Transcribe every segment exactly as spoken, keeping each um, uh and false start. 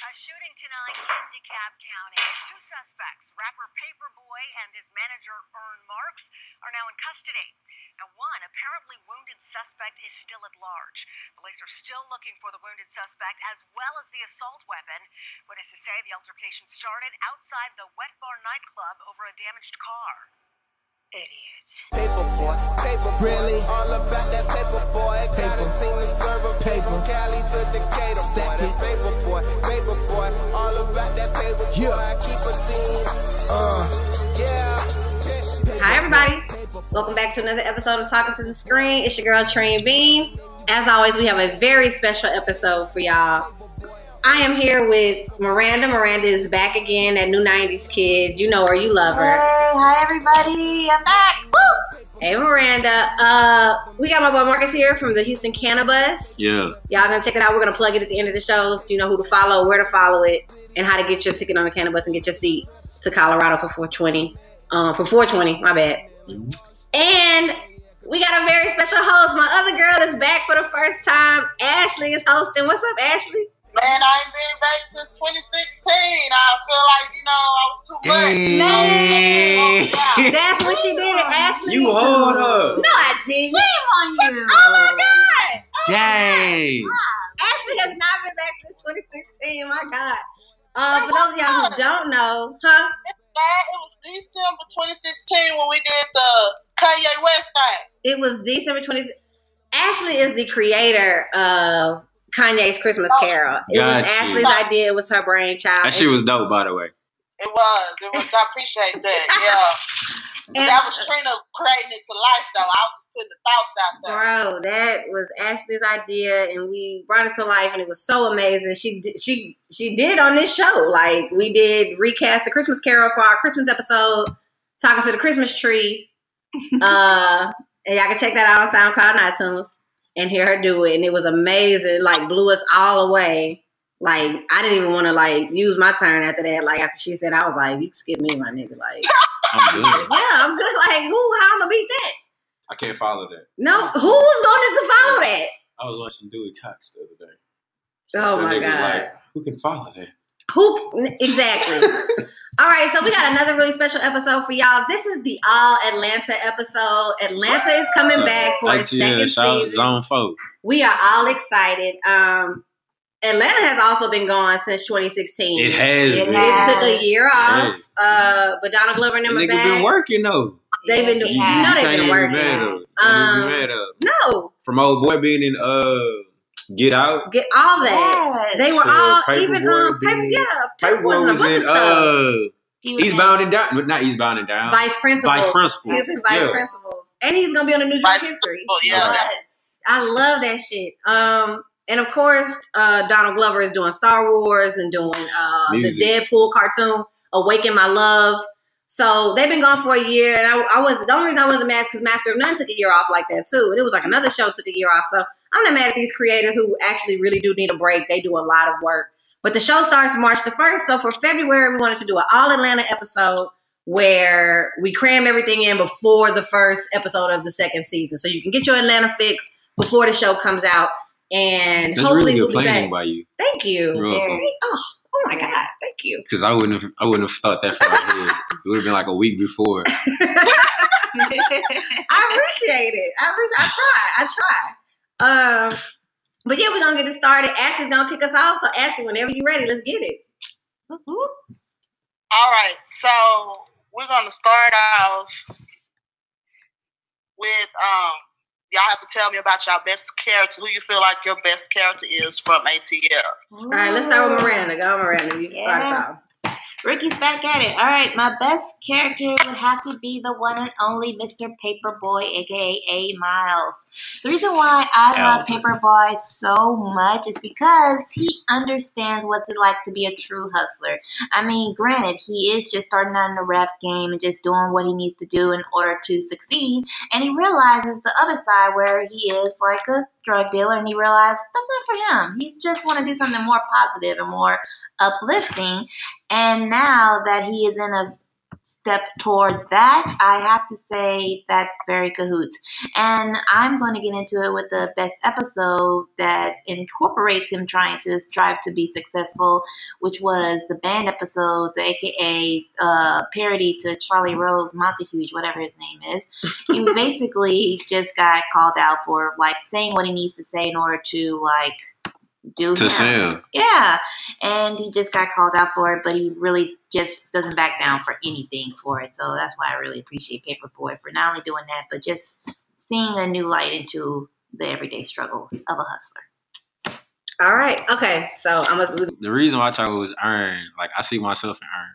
A shooting tonight in DeKalb County. Two suspects, rapper Paperboy and his manager Earn Marks, are now in custody. Now, one apparently wounded suspect is still at large. Police are still looking for the wounded suspect as well as the assault weapon. Witnesses say the altercation started outside the Wet Bar nightclub over a damaged car. Idiots. Paperboy, Paperboy, really? All about that Paperboy. Got a team to serve a paper. From Cali to Decatur, stack it. Paperboy, Paperboy, all about that paper. Yeah, I keep a team. Uh, yeah. Hi, everybody. Welcome back to another episode of Talking to the Screen. It's your girl, Trine Bean. As always, we have a very special episode for y'all. I am here with Miranda. Miranda is back again at New nineties Kids. You know her. You love her. Hey, hi, everybody. I'm back. Woo! Hey, Miranda. Uh, we got my boy Marcus here from the Houston Cannabis. Yeah. Y'all gonna check it out. We're going to plug it at the end of the show so you know who to follow, where to follow it, and how to get your ticket on the Cannabis and get your seat to Colorado for four twenty. Um, for four twenty. My bad. Mm-hmm. And we got a very special host. My other girl is back for the first time. Ashley is hosting. What's up, Ashley? Man, I ain't been back since twenty sixteen. I feel like, you know, I was too much. Dang. Oh, yeah. That's when she did it, Ashley. You hold up. No, I didn't. Shame on you. Oh, my God. Oh, dang. My God. Ashley has not been back since twenty sixteen. My God. Uh, for those of y'all who don't know, huh? It was December twenty sixteen when we did the Kanye West thing. It was December twenty sixteen. Ashley is the creator of Kanye's Christmas Carol. It Got was you. Ashley's idea. It was her brainchild. That shit was dope, by the way. It was. It was. I appreciate that. Yeah. That was Trina creating it to life, though. I was just putting the thoughts out there. Bro, that was Ashley's idea, and we brought it to life, and it was so amazing. She she she did it on this show. Like, we did recast the Christmas Carol for our Christmas episode, Talking to the Christmas Tree. uh, and y'all can check that out on SoundCloud and iTunes. And hear her do it, and it was amazing. Like, blew us all away. Like, I didn't even want to like use my turn after that. Like, after she said, I was like, "You can skip me, my nigga." Like, I'm good. Yeah, I'm good. Like, who? How am I beat that? I can't follow that. No, who's going to follow that? I was watching Dewey Cox the other day. So oh my God! Like, who can follow that? Who exactly? All right, so we got another really special episode for y'all. This is the All Atlanta episode. Atlanta is coming so, back for its second year, season. Zone folk. We are all excited. Um, Atlanta has also been gone since twenty sixteen. It has. It, been. Has. It took a year off. Uh, but Donna Glover and them are back. They've been working though. They've been. Doing, yeah. You know they've been working. Be um, be no. From old boy being in uh. Get out, get all that. Yes. They were all uh, even um, paper, yeah, paper was in a bunch of stuff. Eastbound and down, but not Eastbound and down. Vice principals, vice principals, he's in vice yeah. principals, and he's gonna be on the New Drink History. Yeah, right. I love that shit. Um, and of course, uh, Donald Glover is doing Star Wars and doing uh Music. The Deadpool cartoon, Awaken My Love. So they've been gone for a year, and I, I was the only reason I wasn't mad because Master of None took a year off like that too, and it was like another show took a year off. So I'm not mad at these creators who actually really do need a break. They do a lot of work. But the show starts March the first. So for February, we wanted to do an All Atlanta episode where we cram everything in before the first episode of the second season. So you can get your Atlanta fix before the show comes out. And that's hopefully really good we'll be planning back. By you. Thank you. Very, oh, oh, my God. Thank you. Because I wouldn't have, I wouldn't have thought that from my head. It would have been like a week before. I appreciate it. I, re- I try. I try. Um, but yeah, we're gonna get it started. Ashley's gonna kick us off. So Ashley, whenever you're ready, let's get it. Mm-hmm. All right, so we're gonna start off with um, y'all have to tell me about y'all best character. Who you feel like your best character is from A T L? All right, let's start with Miranda. Go, Miranda. You can yeah. start us off. Ricky's back at it. All right, my best character would have to be the one and only Mister Paperboy, aka Miles. The reason why I love Paperboy so much is because he understands what it's like to be a true hustler. I mean, granted, he is just starting out in the rap game and just doing what he needs to do in order to succeed. And he realizes the other side where he is like a drug dealer, and he realized that's not for him. He just want to do something more positive and more uplifting. And now that he is in a step towards that, I have to say that's very cahoots. And I'm going to get into it with the best episode that incorporates him trying to strive to be successful, which was the band episode, the A K A uh, parody to Charlie Rose Montague, whatever his name is. He basically just got called out for like saying what he needs to say in order to like do to him. Sue. Yeah. And he just got called out for it, but he really just doesn't back down for anything for it. So that's why I really appreciate Paperboy for not only doing that, but just seeing a new light into the everyday struggles of a hustler. All right. Okay. So I'm a- the reason why I chose Earn, like I see myself in Earn.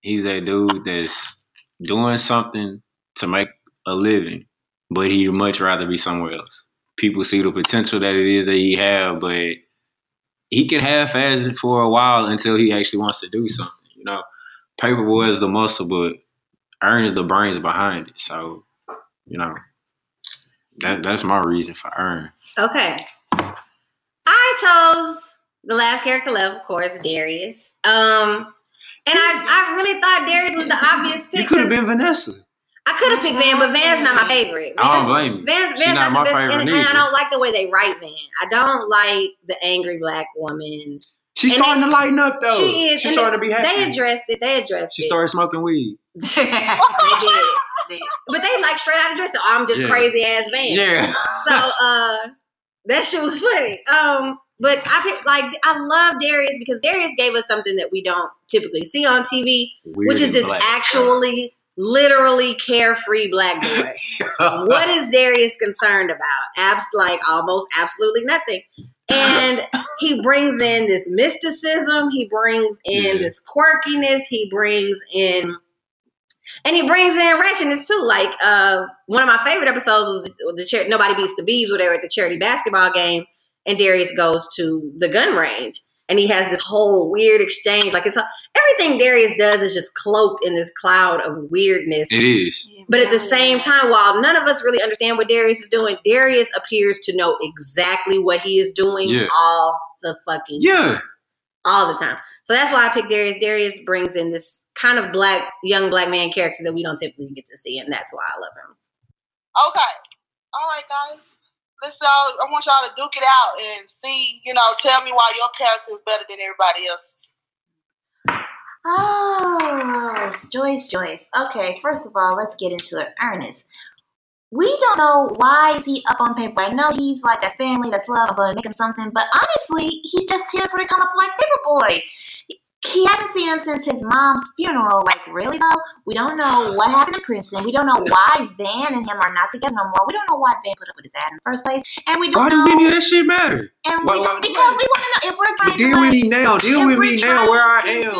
He's a dude that's doing something to make a living, but he'd much rather be somewhere else. People see the potential that it is that he have, but he can half-ass it for a while until he actually wants to do something. You know, Paperboy is the muscle, but Earn is the brains behind it. So, you know, that that's my reason for Earn. Okay. I chose the last character left, of course, Darius. Um, and I, I really thought Darius was the obvious pick. You could have been Vanessa. I could have picked Van, but Van's not my favorite. Van, I don't blame you. Van's, Van's not, not my the best, favorite and, and I don't like the way they write Van. I don't like the angry black woman. She's and starting they, to lighten up, though. She is. She's starting to be happy. They addressed it. They addressed she it. She started smoking weed. They did. But they like straight out addressed it. Oh, I'm just yeah. crazy ass Van. Yeah. So uh, that shit was funny. Um, but I picked, like I love Darius because Darius gave us something that we don't typically see on T V, weird which is this black. actually. Literally carefree black boy. What is Darius concerned about? Abs- like almost absolutely nothing. And he brings in this mysticism. He brings in yeah. this quirkiness. He brings in, and he brings in wretchedness too. Like uh, one of my favorite episodes was the, the char- Nobody Beats the Bees, where they were at the charity basketball game, and Darius goes to the gun range. And he has this whole weird exchange. Like it's everything Darius does is just cloaked in this cloud of weirdness. It is. But at the same time, while none of us really understand what Darius is doing, Darius appears to know exactly what he is doing yeah. all the fucking yeah. time. All the time. So that's why I picked Darius. Darius brings in this kind of black, young black man character that we don't typically get to see. And that's why I love him. Okay. All right, guys. So I want y'all to duke it out and see, you know, tell me why your character is better than everybody else's. Oh, Joyce, Joyce. Okay, first of all, let's get into it. Ernest. We don't know why is he up on paper. I know he's like that family, that's love, I'm going to make him something. But honestly, he's just here for the kind of like Paperboy. He hasn't seen him since his mom's funeral. Like, really, though? We don't know what happened to Princeton. We don't know why Van and him are not together no more. We don't know why Van put up with his ass in the first place. And we don't why know. Why do any of that shit matter? And why, we, why, because why? we want to know if we're trying deal to. Deal with me now. Deal with me now where I am.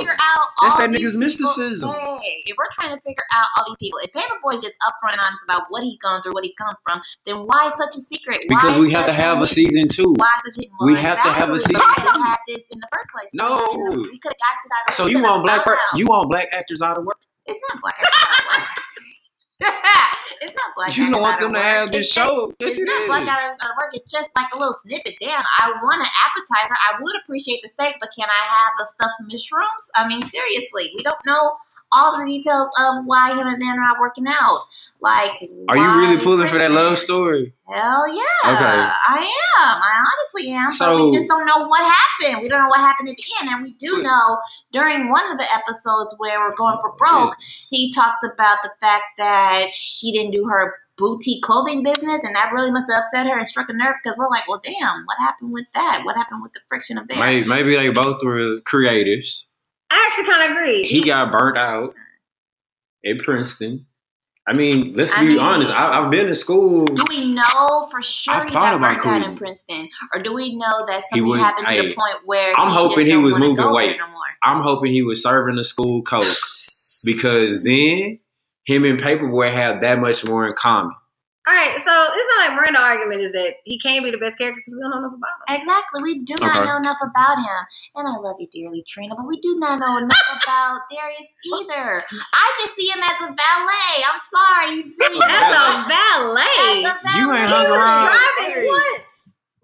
That's that nigga's mysticism. Hey, if we're trying to figure out all these people, if Paperboy's just upfront honest about what he's gone through, what he come from, then why is such a secret? Because why we have to have a season two. Why such a We have to have a season two. We have this in the first place. No. We could have got. So you want black per- you want black actors out of work? It's not black actors out of work. It's not black. You don't want them to have this show. It's not black actors out of work. It's just like a little snippet down. I want an appetizer. I would appreciate the steak, but can I have the stuffed mushrooms? I mean, seriously, we don't know all the details of why him and Dan are not working out. Like, are you really pulling for that love story? Hell yeah. Okay. I am. I honestly am. So, but we just don't know what happened. We don't know what happened at the end. And we do know during one of the episodes where we're going for broke, he talked about the fact that she didn't do her boutique clothing business, and that really must have upset her and struck a nerve, because we're like, well, damn, what happened with that? What happened with the friction of that? Maybe, maybe they both were creatives. I actually kind of agree. He got burnt out at Princeton. I mean, let's be I mean, honest. I, I've been in school. Do we know for sure I've he got burnt cool. out in Princeton? Or do we know that something was, happened to I, the point where I'm he hoping he was moving weight. No I'm hoping he was serving the school coke. Because then him and Paperboy have that much more in common. All right, so it's not like Miranda's argument is that he can't be the best character because we don't know enough about him. Exactly. We do not okay. know enough about him. And I love you dearly, Trina, but we do not know enough about Darius either. I just see him as a valet. I'm sorry. You see him as a valet? As a valet. You ain't hung around. He was driving once.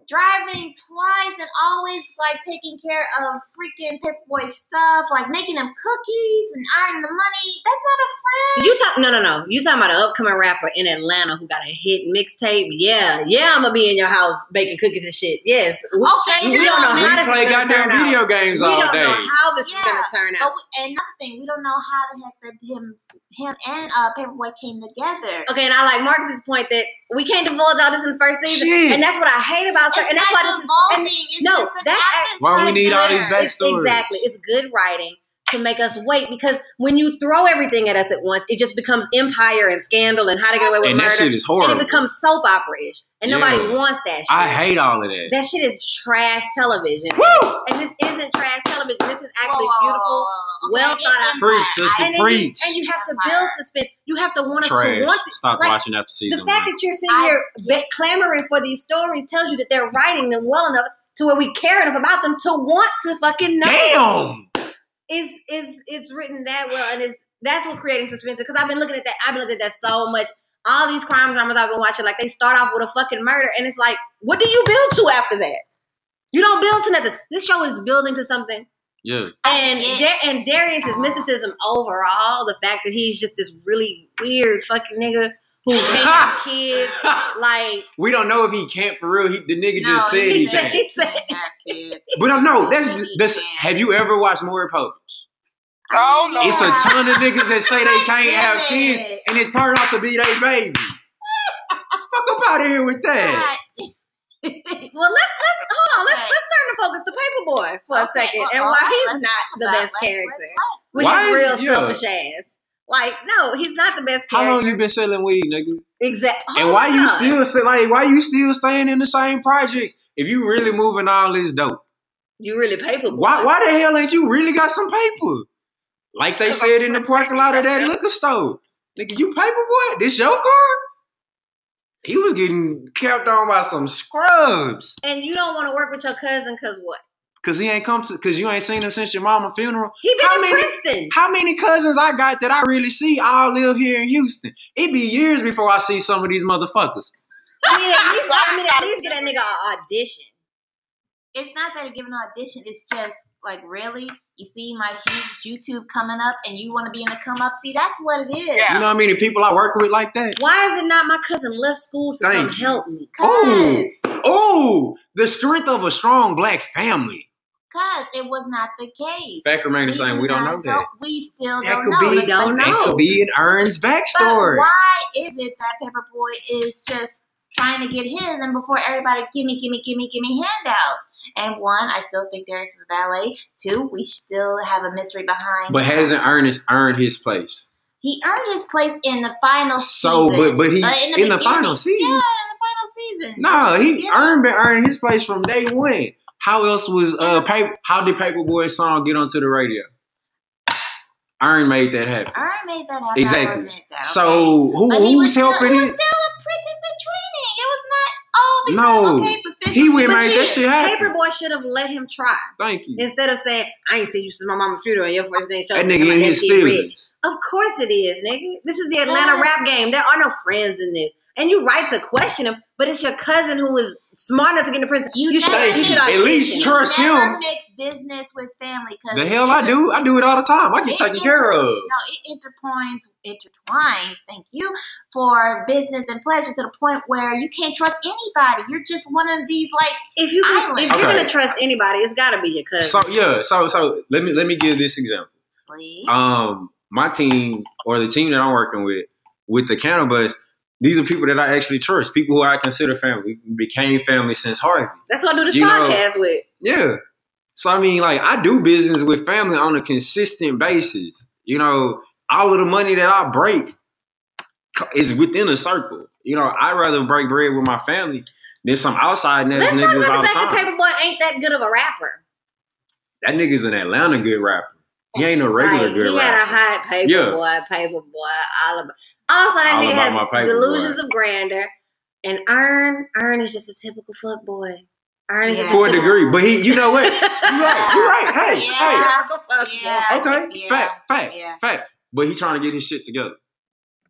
driving twice and always like taking care of freaking Pip-Boy stuff, like making them cookies and ironing the money. That's not a friend. You talk no no no. You talking about an upcoming rapper in Atlanta who got a hit mixtape? Yeah, yeah, I'm gonna be in your house baking cookies and shit. Yes. We, okay. We don't know how this play is gonna turn out. Video games all day. We don't know how this yeah. is gonna turn out. We, and another thing, we don't know how the heck that him him and uh, Paperboy came together. Okay, and I like Marcus's point that we can't divulge all this in the first season, shit. And that's what I hate about. It's and that's why this is and, it's no. That's why we need all these backstories. Exactly, it's good writing to make us wait, because when you throw everything at us at once, it just becomes Empire and Scandal and How to Get Away with and Murder. And that shit is horrible. And it becomes soap opera-ish. And yeah. nobody wants that shit. I hate all of that. That shit is trash television. Woo! And this isn't trash television. This is actually Whoa. beautiful, okay. well thought out. Preach, sister, and preach. You, and you have to build suspense. You have to want trash. us to want this. Stop like, watching after season The fact one. that you're sitting I, here yeah. clamoring for these stories tells you that they're writing them well enough to where we care enough about them to want to fucking know. Damn! Is is it's written that well, and it's that's what creating suspense. Because I've been looking at that, I've been looking at that so much. All these crime dramas I've been watching, like they start off with a fucking murder, and it's like, what do you build to after that? You don't build to nothing. This show is building to something. Yeah. And da- and Darius's mysticism overall, the fact that he's just this really weird fucking nigga. Kids, like we don't know if he can't for real. He, the nigga no, just said he can't. He can't. But I know that's that's. Have you ever watched Maury Povich? Oh no, it's a ton of niggas that say they can't have kids, and it turned out to be their baby. Fuck up out of here with that. Well, let's let's hold on. Let's let's turn the focus to Paperboy for a okay, second, well, and why right, he's not the best let's, character, let's, with why his real yeah. selfish ass. Like, no, he's not the best character. How long you been selling weed, nigga? Exactly. Oh, and why God. you still like why you still staying in the same projects? If you really moving all this dope. You really paper. Why why the hell ain't you really got some paper? Like they said in the parking lot of that liquor store. Nigga, you paper boy? This your car? He was getting kept on by some scrubs. And you don't want to work with your cousin because what? Cause he ain't come to, cause you ain't seen him since your mama's funeral. He been how in many, Princeton. How many cousins I got that I really see all live here in Houston? It be years before I see some of these motherfuckers. I mean, at least, I mean, at least get that nigga an audition. It's not that he give an audition. It's just like, really, you see my huge YouTube coming up, and you want to be in the come up. See, that's what it is. Yeah. You know what I mean? The people I work with like that. Why is it not my cousin left school to Thank come you. help me? Oh, oh, the strength of a strong black family. Because it was not the case. Fact remains the same. We don't know that. We still don't know. That could be, don't know. That could be an Ern's backstory. But why is it that Paperboy is just trying to get his, and before everybody, gimme, gimme, gimme, gimme handouts? And one, I still think Darius is a valet. Two, we still have a mystery behind. But hasn't Ernest earned his place? He earned his place in the final so, season. So, but, but he, uh, in, the, in the final season? Yeah, in the final season. No, he yeah. earned been earning his place from day one. How else was uh? Paper, how did Paperboy's song get onto the radio? Earn made that happen. Earn made that happen. Exactly. That, okay. So who who was helping him? It was still a apprentice in training. It was not all because no. okay for he went made that shit happen. Paperboy should have let him try. Thank you. Instead of saying I ain't seen you since my mama's funeral and your first name showed me my next kid rich. Of course it is, nigga. This is the Atlanta yeah. rap game. There are no friends in this. And you right to question him, but it's your cousin who is smart enough to get into prison. You, you, should, you should at least trust him. Never mix business with family. The hell I do. I do it all the time. I get taken care of. No, it intertwines, intertwines, thank you, for business and pleasure to the point where you can't trust anybody. You're just one of these, like, if, you can, if okay. you're going to trust anybody, it's got to be your cousin. So, yeah. So, so let me let me give this example. Please. Um, my team, or the team that I'm working with, with the Cannabis, these are people that I actually trust, people who I consider family. We became family since Harvey. That's what I do this you podcast know? with. Yeah. So, I mean, like, I do business with family on a consistent basis. You know, all of the money that I break is within a circle. You know, I'd rather break bread with my family than some outside niggas all the time. Let's talk about the fact that Paperboy ain't that good of a rapper. That nigga's an Atlanta good rapper. He ain't a regular like, good he rapper. He had a hot paper yeah. boy, paper boy, all of Also, that nigga has delusions boy. of grandeur. And Earn, Earn is just a typical fuck boy. Earn is yeah. for a degree, but he, you know what? You're right. You're right. Hey, yeah. hey. Yeah. Okay, yeah. fact, fact, yeah. fact. But he trying to get his shit together.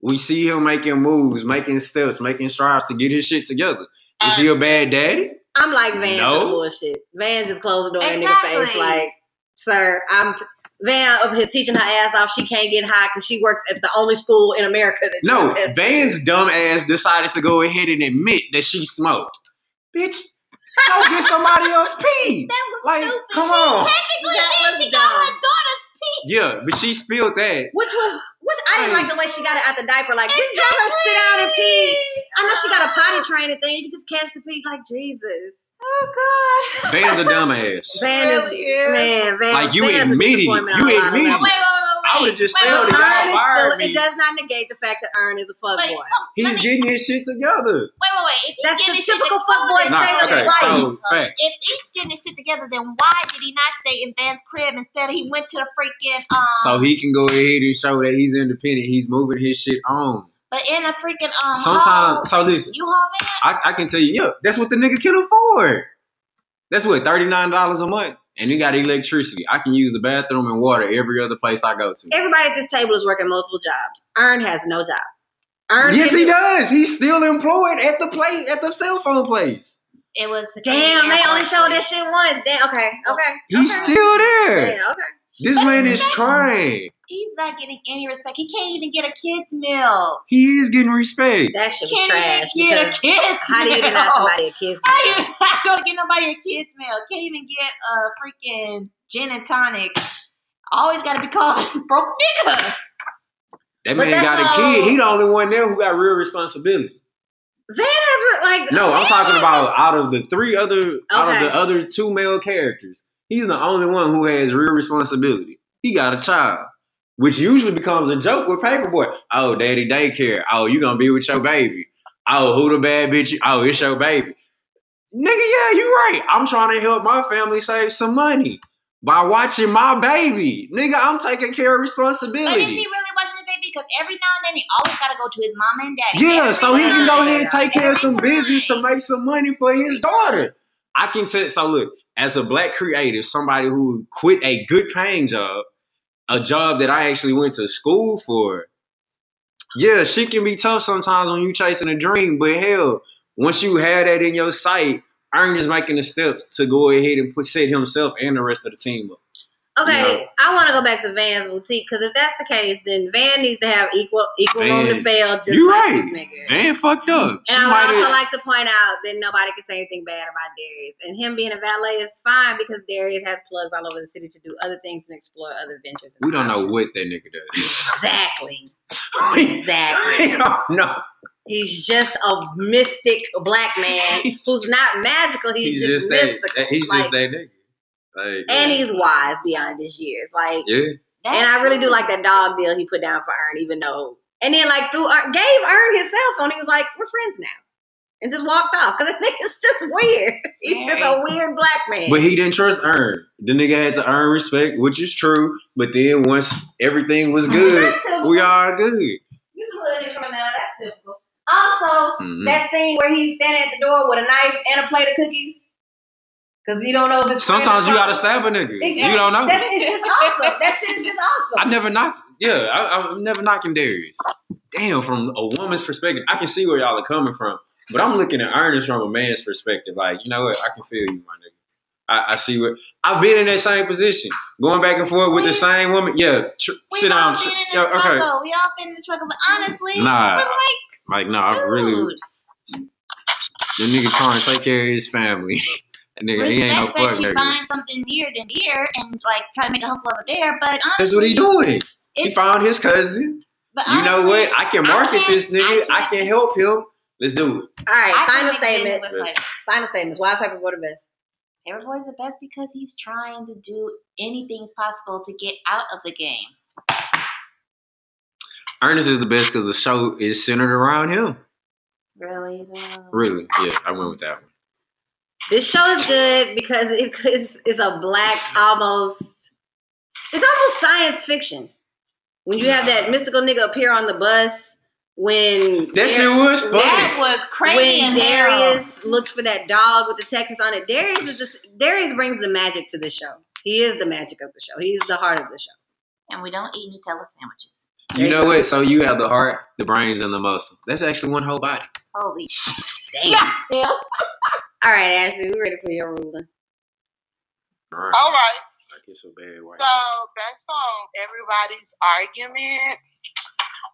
We see him making moves, making steps, making strides to get his shit together. Is and he a bad daddy? I'm like Van no. to the bullshit. Van just closed the door in exactly. nigga face. Like, sir, I'm t- Van up here teaching her ass off. She can't get high because she works at the only school in America that no. Van's dumb ass decided to go ahead and admit that she smoked. Bitch, go get somebody else pee. That was like, stupid. Come on. Technically, that then she dumb. Got her daughter's pee. Yeah, but she spilled that, which was. Which I didn't like the way she got it out the diaper. Like, exactly. Just let her sit down and pee. I know she got a potty training thing. You can just catch the pee. Like, Jesus. Oh, God. Van's a dumbass. Van is, really? Man, Van. Like, you Van's admitted it. You admitted it. Wait, wait, wait, wait. I would just wait, tell wait, the guy fired me. It does not negate the fact that Ern is a fuckboy. He's me, getting his shit together. Wait, wait, wait. If he's that's the typical fuckboy state of life. So, if he's getting his shit together, then why did he not stay in Van's crib? Instead, he went to the freaking... Um, so he can go ahead and show that he's independent. He's moving his shit on. But in a freaking um, sometimes, so listen, you home I, I can tell you, yeah, that's what the nigga can afford. That's what thirty-nine dollars a month, and you got electricity. I can use the bathroom and water every other place I go to. Everybody at this table is working multiple jobs. Ern has no job. Ern, yes, he does. He's still employed at the place at the cell phone place. It was damn. They only showed that shit once. Damn. Okay. Okay. He's okay. still there. Damn, okay. This but man is trying. He's not getting any respect. He can't even get a kid's meal. He is getting respect. That shit was trash. Even get a kid's how meal. Do you deny somebody a kid's meal? How do you not get nobody a kid's meal? Can't even get a freaking gin and tonic. Always got to be called a broke nigga. That man got a kid. He the only one there who got real responsibility. Van has like no. Van I'm talking has, about out of the three other okay. out of the other two male characters. He's the only one who has real responsibility. He got a child. Which usually becomes a joke with Paperboy. Oh, daddy daycare. Oh, you gonna be with your baby. Oh, who the bad bitch? You? Oh, it's your baby. Nigga, yeah, you right. I'm trying to help my family save some money by watching my baby. Nigga, I'm taking care of responsibility. But is he really watching his baby? Because every now and then he always gotta go to his mama and daddy. Yeah, every so he can go ahead and take care of some business to make some money for his daughter. I can tell. So look, as a black creative, somebody who quit a good paying job, a job that I actually went to school for. Yeah, shit can be tough sometimes when you chasing a dream, but hell, once you have that in your sight, Ern is making the steps to go ahead and put, set himself and the rest of the team up. Okay, you know? I want to go back to Van's boutique, because if that's the case, then Van needs to have equal equal Van, room to fail just you're like right. this nigga. Van fucked up. She and I would also have... like to point out that nobody can say anything bad about Darius. And him being a valet is fine because Darius has plugs all over the city to do other things and explore other ventures. We don't know what that nigga does. Exactly. Exactly. No. He's just a mystic black man who's not magical. He's, he's just, just that, mystical. That, he's like, just that nigga. Like, and yeah. he's wise beyond his years. Like, yeah. And I really do like that dog deal he put down for Ern, even though. And then, like, through Ern, gave Ern his cell phone. He was like, "We're friends now," and just walked off because I think it's just weird. He's yeah. just a weird black man. But he didn't trust Ern. The nigga had to earn respect, which is true. But then once everything was good, we are good. You hood from now. That's typical. Also, mm-hmm. that scene where he's standing at the door with a knife and a plate of cookies. Because you don't know if it's sometimes you gotta stab a nigga. Exactly. You don't know. That is just awesome. That shit is just awesome. I never knocked. Yeah, I, I'm never knocking Darius. Damn, from a woman's perspective, I can see where y'all are coming from. But I'm looking at Ernest from a man's perspective. Like, you know what? I can feel you, my nigga. I, I see what I've been in that same position, going back and forth with we, the same woman. Yeah, tr- sit down. Been in yeah, okay. We all been in this struggle, but honestly, nah, I'm like, like, nah, dude. I really. The nigga trying to take care of his family. Nigga, respect he ain't no fuck that you nigga. Find something near than here and like try to make a hustle over there, but honestly, that's what he doing. He found his cousin. But you honestly, know what? I can market I can, this nigga. I can, I can help him. Let's do it. All right, final statements. Like, final statements. Why is Paperboy the best? Paperboy's the best because he's trying to do anything's possible to get out of the game. Ernest is the best because the show is centered around him. Really? Though? Really? Yeah, I went with that one. This show is good because it is it's a black, almost, it's almost science fiction. When you have that mystical nigga appear on the bus, when- That shit was funny. That was crazy. When Darius looks for that dog with the Texas on it. Darius is just, Darius brings the magic to the show. He is the magic of the show. He's the heart of the show. And we don't eat Nutella sandwiches. There you know what? So you have the heart, the brains, and the muscle. That's actually one whole body. Holy shit. Damn. All right, Ashley, we're ready for your ruling. All right. All right. I guess so, bad right. So based on everybody's argument,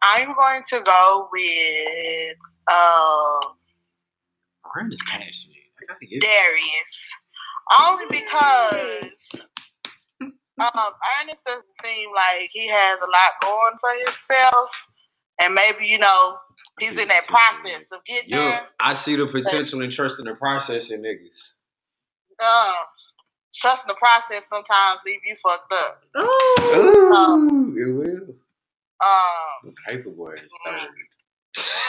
I'm going to go with um. Where is passionate? I gotta get Darius, it. Only because um, Ernest doesn't seem like he has a lot going for himself, and maybe you know. He's in that process of getting Yo, there. I see the potential and trust in the process in niggas. Um, trust in the process sometimes leave you fucked up. Ooh, um, it will. Um, Paperboy is third.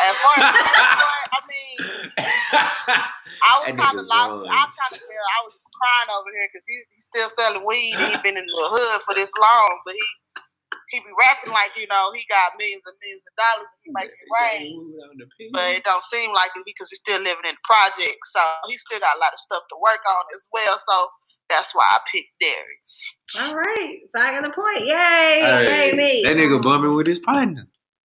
And for Paperboy, I mean, I was kind of lost. I kind of felt I was just crying over here because he, he's still selling weed and he's been in the hood for this long, but he. He be rapping like, you know, he got millions and millions of dollars and he make it rain. But it don't seem like it because he's still living in the project. So he still got a lot of stuff to work on as well. So that's why I picked Darius. All right. So I got a point. Yay. Hey, yay me. That nigga bumming with his partner.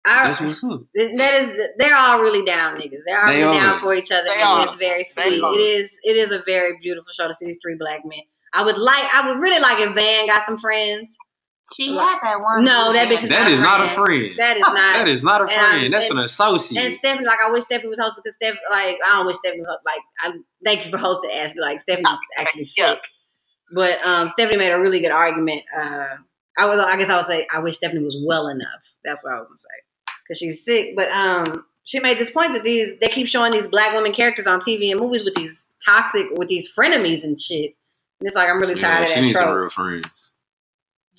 All that's right. What's up. That is, they're all really down, niggas. They're all they really are. Down for each other. They and it's very sweet. It is, it is a very beautiful show to see these three black men. I would like, I would really like if Van got some friends. She had that one. No, that bitch is that not, is not a friend. That is not. That is not a friend. And, That's and, an associate. And Stephanie, like, I wish Stephanie was hosting because Stephanie, like, I don't wish Stephanie was like, I thank you for hosting Ashley. Like, Stephanie's actually sick. But um, Stephanie made a really good argument. Uh, I was, I guess I would say I wish Stephanie was well enough. That's what I was going to say. Because she's sick. But um, she made this point that these they keep showing these black women characters on T V and movies with these toxic, with these frenemies and shit. And it's like, I'm really tired yeah, of that. She needs trope. Some real friends.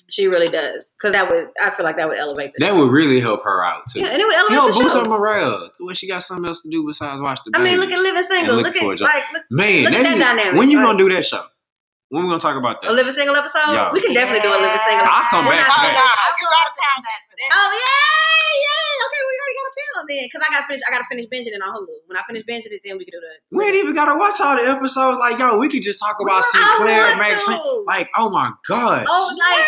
She really does, because that would I feel like that would elevate the that show. Would really help her out too. Yeah, and it would elevate you know, the show. Boost her morale when she got something else to do besides watch the. I mean, look at Living Single. Look at like look, man, look at that, that dynamic. When you like, gonna do that show? When we gonna talk about that? A Living Single episode? Yo. We can definitely yeah. do a Living Single. I'll come back. Oh, back. God, you gotta come back for that. Oh yeah, yeah. Okay, we already got a panel then, because I gotta finish. I gotta finish binging it on Hulu. When I finish binging it, then we can do the. We ain't even gotta watch all the episodes. Like yo, we could just talk about Sinclair, Maxine. Like oh my gosh. Oh like.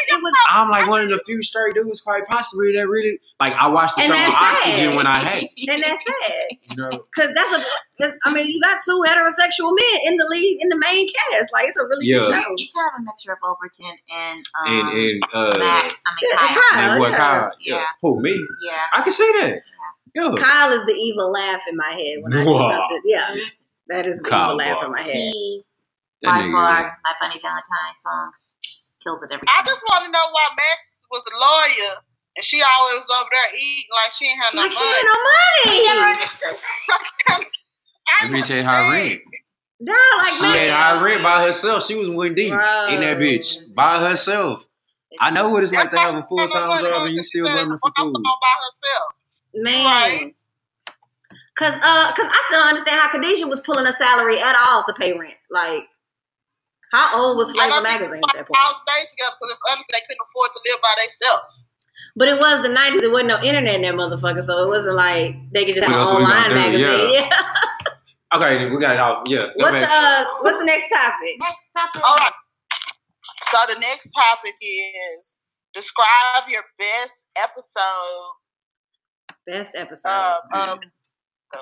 I'm like one of the few straight dudes, quite possibly, that really like I watched the show on Oxygen sad. When I had, and that's sad, you know, because that's a. That's, I mean, you got two heterosexual men in the lead in the main cast. Like it's a really yeah. good show. You can have a mixture of Overton and um, and, and uh, Max. I mean, yeah, Kyle. And boy, yeah. Kyle. Yeah. Who me? Yeah, I can see that. Yeah. Yeah. Kyle is the evil laugh in my head when I do something. Yeah, that is the Kyle evil laugh in my head. He, by far, my Funny Valentine song. I just want to know why Max was a lawyer and she always was over there eating like she ain't had no like money. Like she ain't no money. That bitch ain't her rent. No, like she Max. She had her rent by herself. She was one D Bro. In that bitch by herself. I know what it's like to have a full time job and you still running for food. By herself. Man. Because right? uh, cause I still don't understand how Khadijah was pulling a salary at all to pay rent. Like. How old was Flavor Magazine at that point? All stayed together because it's honestly they couldn't afford to live by themselves. But it was the nineties. It wasn't no internet in that motherfucker, so it wasn't like they could just have an online magazine. Yeah. yeah. Okay, we got it off. Yeah. What's the, uh, what's the next topic? Next topic. All right. So the next topic is describe your best episode. Best episode. Um, um,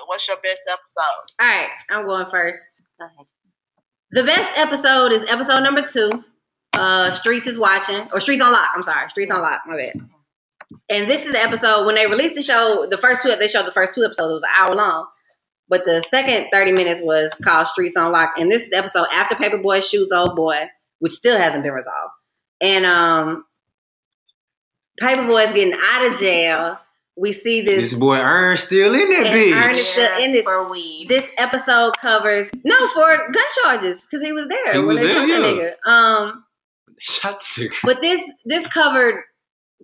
what's your best episode? All right, I'm going first. Go ahead. The best episode is episode number two. Uh, Streets is watching, or Streets on Lock. I'm sorry, Streets on Lock. My bad. And this is the episode when they released the show. The first two, they showed the first two episodes. It was an hour long, but the second thirty minutes was called Streets on Lock. And this is the episode after Paperboy shoots Old Boy, which still hasn't been resolved. And um, Paperboy is getting out of jail. We see this. This boy Ern still in that bitch. Ern is still in this. For weed. This episode covers no for gun charges because he was there he when was they there, shot yeah. that nigga. Um, they shot the nigga. But this this covered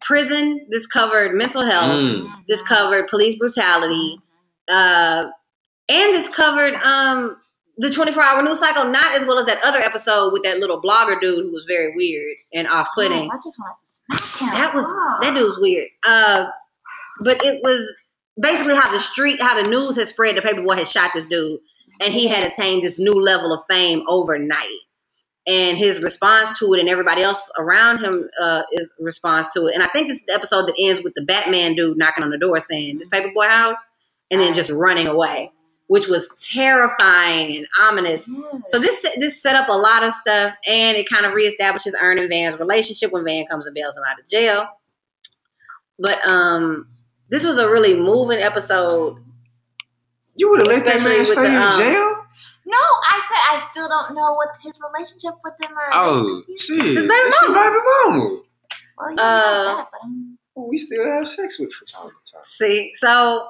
prison. This covered mental health. Mm. This covered police brutality, uh, and this covered um the twenty-four hour news cycle. Not as well as that other episode with that little blogger dude who was very weird and off putting. Oh, I just want to smack him. That was oh. that dude was weird. Uh. But it was basically how the street, how the news had spread. The Paperboy had shot this dude, and he had attained this new level of fame overnight. And his response to it, and everybody else around him, uh, is response to it. And I think this is the episode that ends with the Batman dude knocking on the door saying, "This Paperboy house," and then just running away. which was terrifying and ominous. Mm. So this this set up a lot of stuff, and it kind of reestablishes Earn and Van's relationship when Van comes and bails him out of jail. But um, this was a really moving episode. You would have let that man stay the, in um, jail? No, I said I still don't know what his relationship with them are. Oh, shit. It's his baby mama. Well, you uh, know that, we still have sex with her all the time. See, so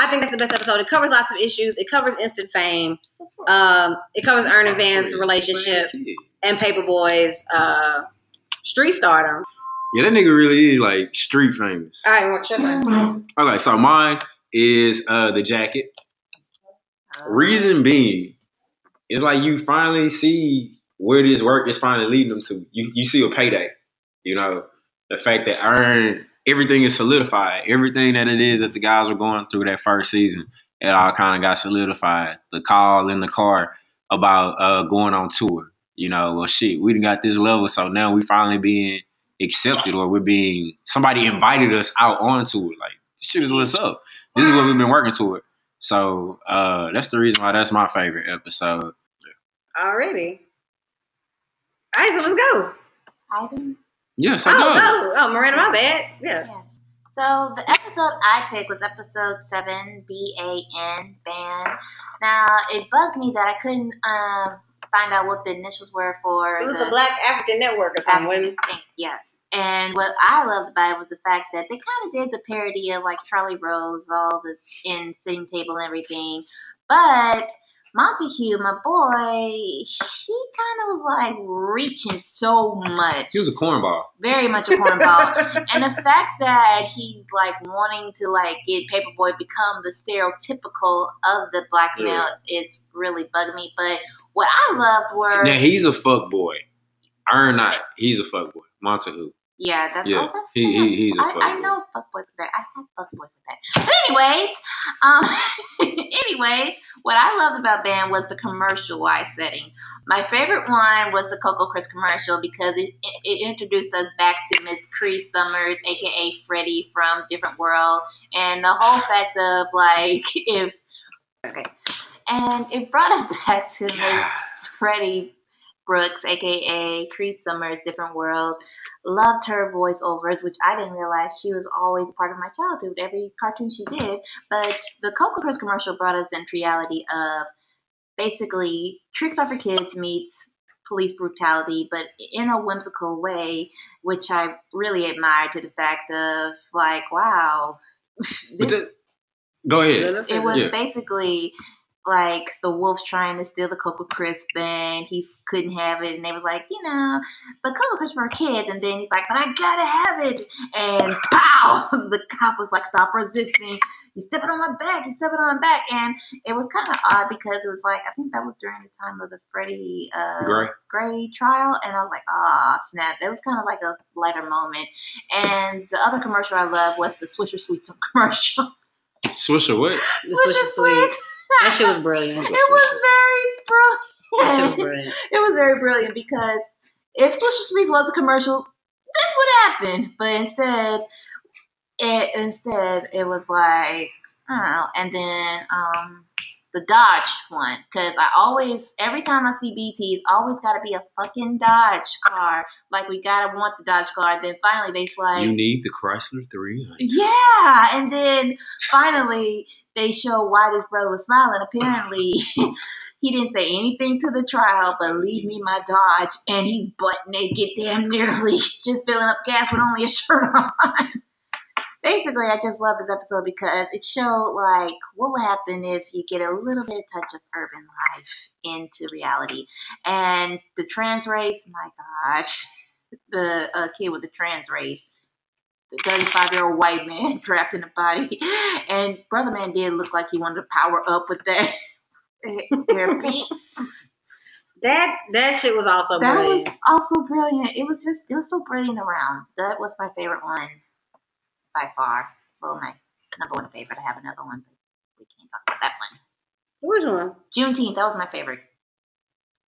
I think that's the best episode. It covers lots of issues. It covers instant fame. Um, it covers Earn and Van's relationship and Paperboy's uh, street stardom. Yeah, that nigga really is like street famous. All right, what's your turn? Okay, so mine is uh, The Jacket. Reason being, it's like you finally see where this work is finally leading them to. You you see a payday. You know, the fact that Earn, everything is solidified. Everything that it is that the guys were going through that first season, it all kind of got solidified. The call in the car about uh, going on tour. You know, well, shit, we done got this level, so now we finally being accepted, or we're being, somebody invited us out on tour. Like, this shit is what's up. This is what we've been working toward. So uh, that's the reason why that's my favorite episode. Yeah. Alrighty. All right, so let's go. I didn't. Yes, I oh, go. Oh, Miranda, my bad. Yeah. yeah. So the episode I picked was episode seven, B A N, Ban. Now, it bugged me that I couldn't um, find out what the initials were for. It was the, the Black African Network or something. Yes. And what I loved about it was the fact that they kind of did the parody of, like, Charlie Rose, all the in sitting table and everything. But Montague, my boy, he kind of was, like, reaching so much. He was a cornball. Very much a cornball. And the fact that he's, like, wanting to, like, get Paperboy become the stereotypical of the black male yeah. is really bugging me. But what I loved were... Now, he's a fuckboy. Earn not. He's a fuckboy. Montague. Yeah, that's yeah. Oh, that's he, he he's a I, fuckboy. I know fuckboys with that. I have fuckboys with that. But anyways, um, anyways, what I loved about Ban was the commercialized setting. My favorite one was the Coco Chris commercial because it, it, it introduced us back to Miss Cree Summers, aka Freddie from Different World, and the whole fact of like if okay, and it brought us back to Miss Freddie Brooks, aka Cree Summers, Different World. Loved her voiceovers, which I didn't realize she was always part of my childhood. Every cartoon she did, but the Cocoa Crisp commercial brought us into reality of basically tricks are for kids meets police brutality, but in a whimsical way, which I really admired. To the fact of like, wow, this, go ahead. It was yeah. basically. Like the wolf's trying to steal the Cocoa Crisp and he couldn't have it, and they was like, you know, but Cocoa Crisp for kids, and then he's like, but I gotta have it, and pow! The cop was like, stop resisting. You're stepping on my back. You're stepping on my back, and it was kind of odd because it was like I think that was during the time of the Freddie uh, Gray. Gray trial, and I was like, ah, snap! That was kind of like a lighter moment. And the other commercial I love was the Swisher Sweets commercial. Swisher what? The Swisher Sweets. That shit was brilliant. It was very brilliant. That shit was brilliant. It was very brilliant because if Swisher Sweets was a commercial, this would happen. But instead, it instead it was like I don't know. And then um, the Dodge one, because I always every time I see B T, it's always got to be a fucking Dodge car. Like we gotta want the Dodge car. Then finally they like you need the Chrysler three hundred. Yeah, and then finally. They show why this brother was smiling. Apparently, he didn't say anything to the trial, but leave me my Dodge. And he's butt naked, damn nearly, just filling up gas with only a shirt on. Basically, I just love this episode because it showed, like, what would happen if you get a little bit of touch of urban life into reality. And the trans race, my gosh, the uh, kid with the trans race. thirty-five-year-old white man trapped in a body. And Brother Man did look like he wanted to power up with that hairpiece. that that shit was also that brilliant. That was also brilliant. It was just, it was so brilliant around. That was my favorite one by far. Well, my number one favorite. I have another one, but we can't talk about that one. Which one? Juneteenth. That was my favorite.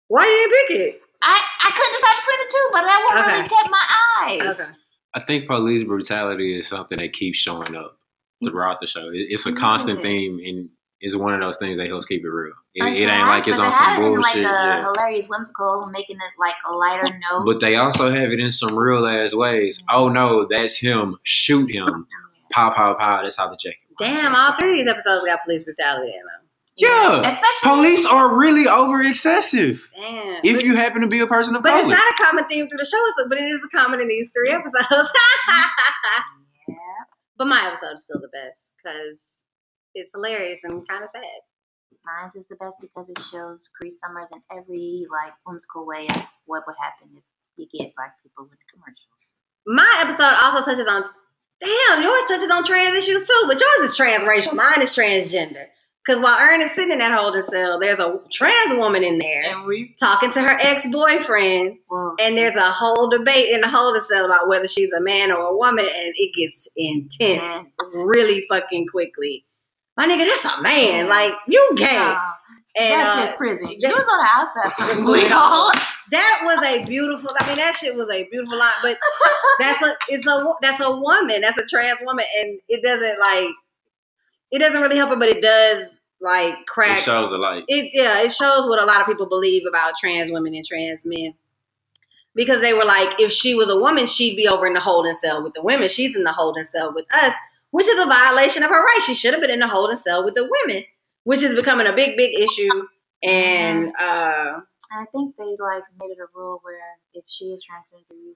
Why you didn't pick it? I, I couldn't decide between the two, but that one okay. really kept my eye. Okay. I think police brutality is something that keeps showing up throughout the show. It's a constant theme in it's one of those things that he'll keep it real. It, okay. it ain't like it's but on some bullshit. Like a yeah. hilarious whimsical, making it like a lighter note. But they also have it in some real ass ways. Mm-hmm. Oh no, that's him. Shoot him. Pow, pow, pow. That's how the jacket works. Damn, all three of these episodes got police brutality in them. Yeah, especially police are really over excessive. Damn. If you happen to be a person of color, but it's not a common theme through the show, but it is a common in these three episodes. Yeah, but my episode is still the best because it's hilarious and kind of sad. Mine is the best because it shows Cree Summers in every like whimsical way of what would happen if you get black people with the commercials. My episode also touches on damn yours touches on trans issues too, but yours is transracial. Mine is transgender. Because while Erin is sitting in that holding cell, there's a trans woman in there and we, talking to her ex-boyfriend. Wow. And there's a whole debate in the holding cell about whether she's a man or a woman. And it gets intense really fucking quickly. My nigga, that's a man. Like, you gay. Wow. And, that's uh, just prison. That, you was on the outside. That was a beautiful, I mean, that shit was a beautiful line. But that's a, it's a, that's a woman. That's a trans woman. And it doesn't like... It doesn't really help her, but it does like crack. It shows a light. It yeah, it shows what a lot of people believe about trans women and trans men, because they were like, if she was a woman, she'd be over in the holding cell with the women. She's in the holding cell with us, which is a violation of her rights. She should have been in the holding cell with the women, which is becoming a big, big issue. And uh, I think they like made it a rule where if she is transgender, you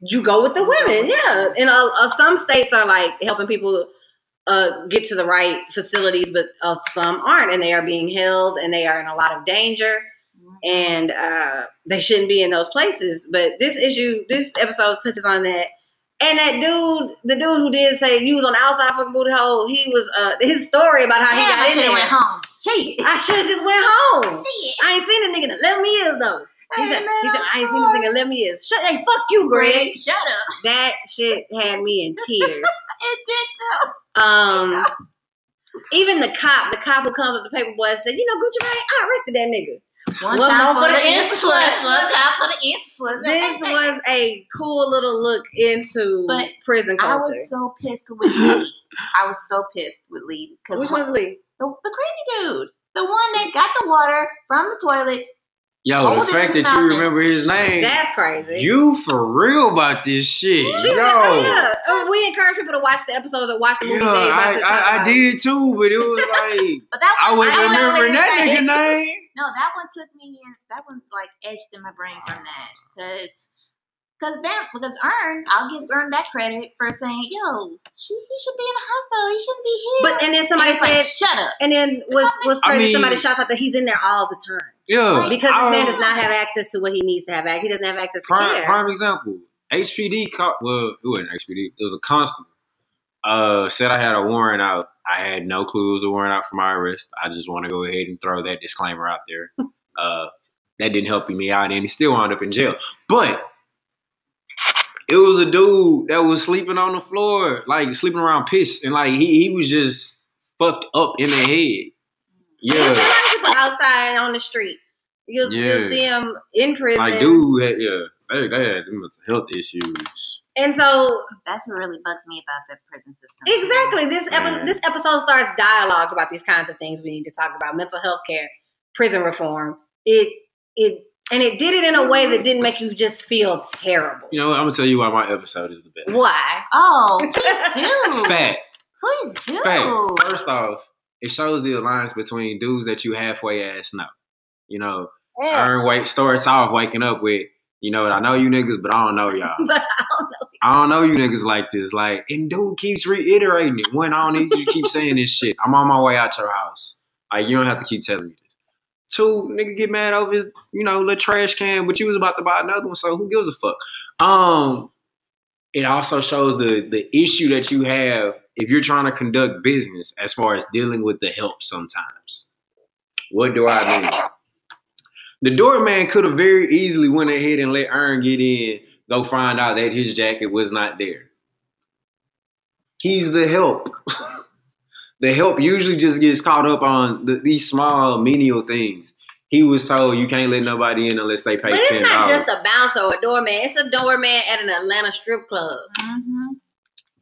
you go with the women. Yeah, and uh, uh, some states are like helping people. Uh, get to the right facilities, but uh, some aren't, and they are being held, and they are in a lot of danger, and uh, they shouldn't be in those places. But this issue, this episode touches on that. And that dude, the dude who did say you was on the outside fucking booty hole, he was uh, his story about how yeah, he got I in there. Went home. Shit. I should have just went home. Shit. I ain't seen a nigga in eleven years though. He said, he said, I ain't seen this nigga in eleven years. Shut, hey, fuck you, Greg. Shut up. That shit had me in tears. It did though. Um, even the cop, the cop who comes up to Paperboy and said, you know, Gucci Mane, I arrested that nigga. One, one time for the insulet. One time for the insulet. This was a cool little look into but prison culture. I was so pissed with Lee. I was so pissed with Lee. Which one's Lee? The, the crazy dude. The one that got the water from the toilet. Yo, the fact that you remember his name. That's crazy. You for real about this shit. Yo. Yeah. Uh, we encourage people to watch the episodes or watch the movies. Yeah, I, I, I did too, but it was like, but that one, I wasn't remembering that nigga name. No, that one took me in. That one like etched in my brain from that. Because cause because Earn, I'll give Earn that credit for saying, yo, she, he should be in the hospital. He shouldn't be here. But, and then somebody and said, like, shut up. And then what's, what's crazy, I mean, somebody shouts out that he's in there all the time. Yeah, because this man does not have access to what he needs to have. He doesn't have access to prime, care. Prime example, H P D caught, well, it wasn't H P D. It was a constable. Uh, said I had a warrant out. I had no clue it was a warrant out for my arrest. I just want to go ahead and throw that disclaimer out there. uh, that didn't help me out, and he still wound up in jail. But it was a dude that was sleeping on the floor, like sleeping around piss, and like he, he was just fucked up in the head. Yeah. Sometimes people outside and on the street. You'll, yeah. you'll see them in prison. Like, dude, had, yeah, they, they had them health issues. And so... That's what really bugs me about the prison system. Exactly. This, epi- this episode starts dialogues about these kinds of things we need to talk about. Mental health care, prison reform. It it And it did it in a way that didn't make you just feel terrible. You know what? I'm going to tell you why my episode is the best. Why? Oh, please do. Fact. Please do. Fact. First off, it shows the alliance between dudes that you halfway ass know. You know, yeah. Earn wake starts off waking up with, you know, I know you niggas, but I don't know y'all. But I don't know. I don't know you niggas like this. Like, and dude keeps reiterating it. When I don't need you to keep saying this shit. I'm on my way out your house. Like, you don't have to keep telling me this. Two, nigga get mad over his, you know, little trash can, but you was about to buy another one, so who gives a fuck? Um, it also shows the the issue that you have. If you're trying to conduct business as far as dealing with the help sometimes, what do I mean? The doorman could have very easily went ahead and let Earn get in, go find out that his jacket was not there. He's the help. The help usually just gets caught up on the, these small menial things. He was told you can't let nobody in unless they pay ten dollars. But it's not just a bouncer or a doorman. It's a doorman at an Atlanta strip club. Mm-hmm.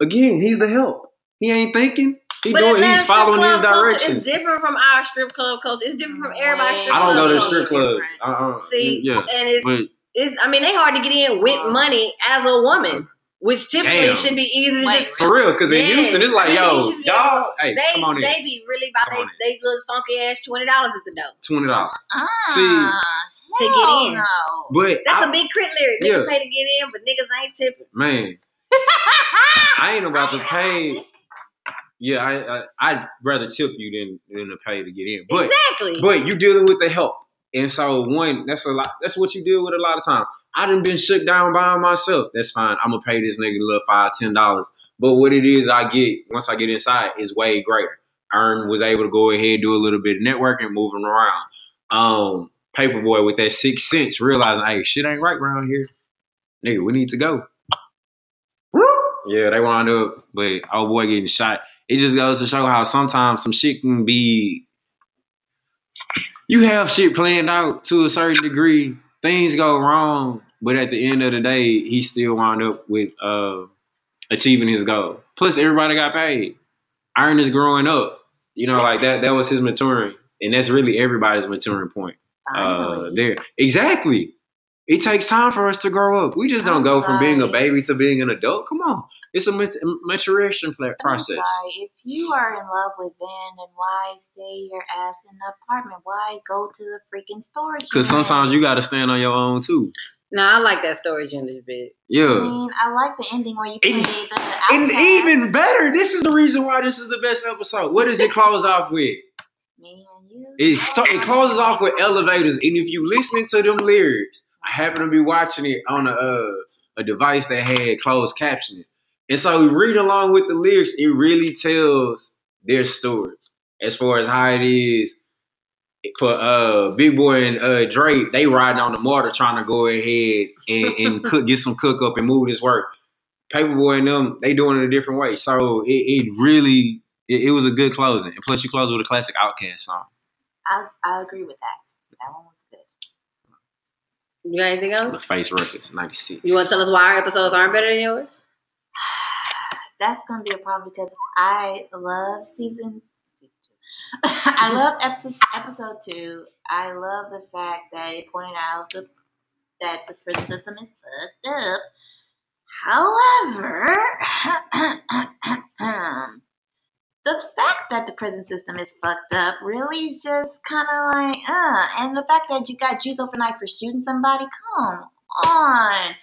Again, he's the help. He ain't thinking. He doing, he's following these directions. It's different from our strip club culture. It's different from everybody's strip club. I don't go to strip club. I don't, See, yeah, and it's, but, it's, I mean, they hard to get in with money as a woman, which typically damn. should be easy like, to for real, because in yeah. Houston, it's like, yo, y'all, y'all hey, they, come on in. They be really about they, they little funky ass twenty dollars at the door. twenty dollars Ah. See, to get in. No. But that's I, a big crit lyric. Niggas yeah. pay to get in, but niggas ain't tipping. Man. I ain't about to pay. Yeah, I, I, I'd rather tip you than, than to pay to get in. But, exactly. But you dealing with the help. And so, one, that's a lot. That's what you deal with a lot of times. I done been shook down by myself. That's fine. I'm going to pay this nigga a little five dollars, ten dollars. But what it is I get once I get inside is way greater. Earn was able to go ahead, do a little bit of networking, moving around. Um... Paperboy with that six cents, realizing, hey, shit ain't right around here. Nigga, we need to go. Yeah, they wound up, but oh boy, getting shot. It just goes to show how sometimes some shit can be. You have shit planned out to a certain degree. Things go wrong, but at the end of the day, he still wound up with uh, achieving his goal. Plus, everybody got paid. Iron is growing up. You know, like that. That was his maturing, and that's really everybody's maturing point. Uh, there exactly. It takes time for us to grow up. We just don't I'm go from like, being a baby to being an adult. Come on, it's a mat- maturation process. Like, if you are in love with Ben, then why stay your ass in the apartment? Why go to the freaking storage? Because sometimes you got to stand on your own too. No, I like that storage unit bit. Yeah, I mean, I like the ending where you played the outcast. And even better, this is the reason why this is the best episode. What does it close off with? Man. It, start, it closes off with elevators, and if you listening to them lyrics, I happen to be watching it on a uh, a device that had closed captioning, and so we read along with the lyrics. It really tells their story as far as how it is for uh, Big Boy and uh, Dre. They riding on the mortar trying to go ahead and, and cook, get some cook up, and move this work. Paperboy and them, they doing it a different way. So it, it really it, it was a good closing, and plus you close with a classic Outkast song. I, I agree with that. That one was good. You got anything else? The Face Records, ninety-six. You want to tell us why our episodes aren't better than yours? That's going to be a problem because I love season two. I love episode, episode two. I love the fact that it pointed out the, that the prison system is fucked up. However, the fact that the prison system is fucked up really is just kind of like, uh. And the fact that you got juice overnight for shooting somebody, come on.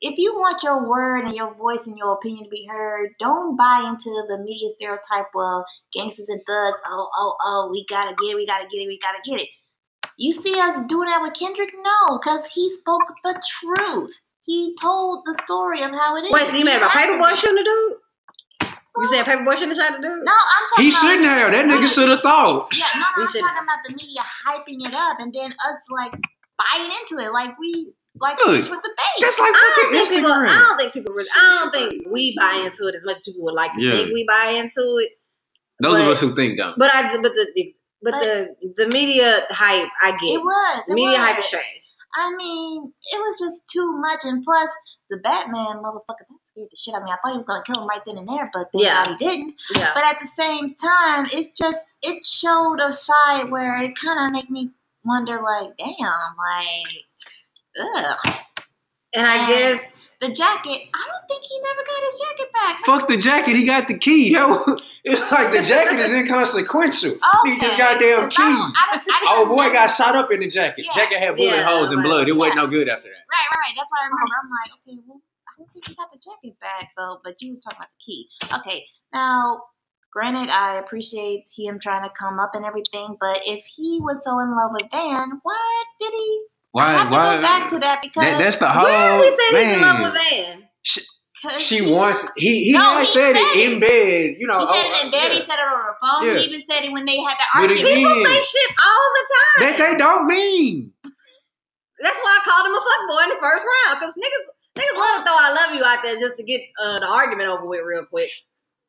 If you want your word and your voice and your opinion to be heard, don't buy into the media stereotype of gangsters and thugs. Oh, oh, oh, we gotta get it, we gotta get it, we gotta get it. You see us doing that with Kendrick? No, because he spoke the truth. He told the story of how it is. Wait, so you made about Paperboy shooting the dude? You said Paperboy shouldn't have tried to do it? No, I'm talking he about... He shouldn't have. That nigga should have thought. Yeah, no, no, I'm talking about the media hyping it up and then us, like, buying into it. Like, we... Like, look, with the base. That's like fucking Instagram. People, I don't think people... I don't think we buy into it as much as people would like to yeah. think we buy into it. Those but, of us who think don't. But I... But the... But, but the, the media hype, I get. It was. It media was. Hype is strange. I mean, it was just too much. And plus, the Batman motherfucker... The shit. I mean, I thought he was gonna kill him right then and there, but then yeah. he didn't. Yeah. But at the same time, it just it showed a side where it kind of made me wonder, like, damn, like, ugh. And I and guess the jacket. I don't think he never got his jacket back. Fuck the jacket. He got the key. Yo, it's like the jacket is inconsequential. Okay. He just got damn key. I don't, I don't, I don't oh boy, know. Got shot up in the jacket. Yeah. Jacket had bullet yeah, holes and blood. It yeah. wasn't no good after that. Right, right, right. That's what I remember. I'm like, okay, well. I don't think you got the jacket back, though, but you were talking about the key. Okay, now, granted, I appreciate him trying to come up and everything, but if he was so in love with Van, why did he why, have to why, go back to that? Because that, that's the whole where are we saying man. He's in love with Van? She, she he, wants, he, he no, had he said, said it in bed. You know, he said oh, it in bed, yeah. He said it on the phone, yeah. He even said it when they had the argument. People say shit all the time. That they don't mean. That's why I called him a fuckboy in the first round, because niggas... Niggas love to throw I love you out there just to get uh, the argument over with real quick.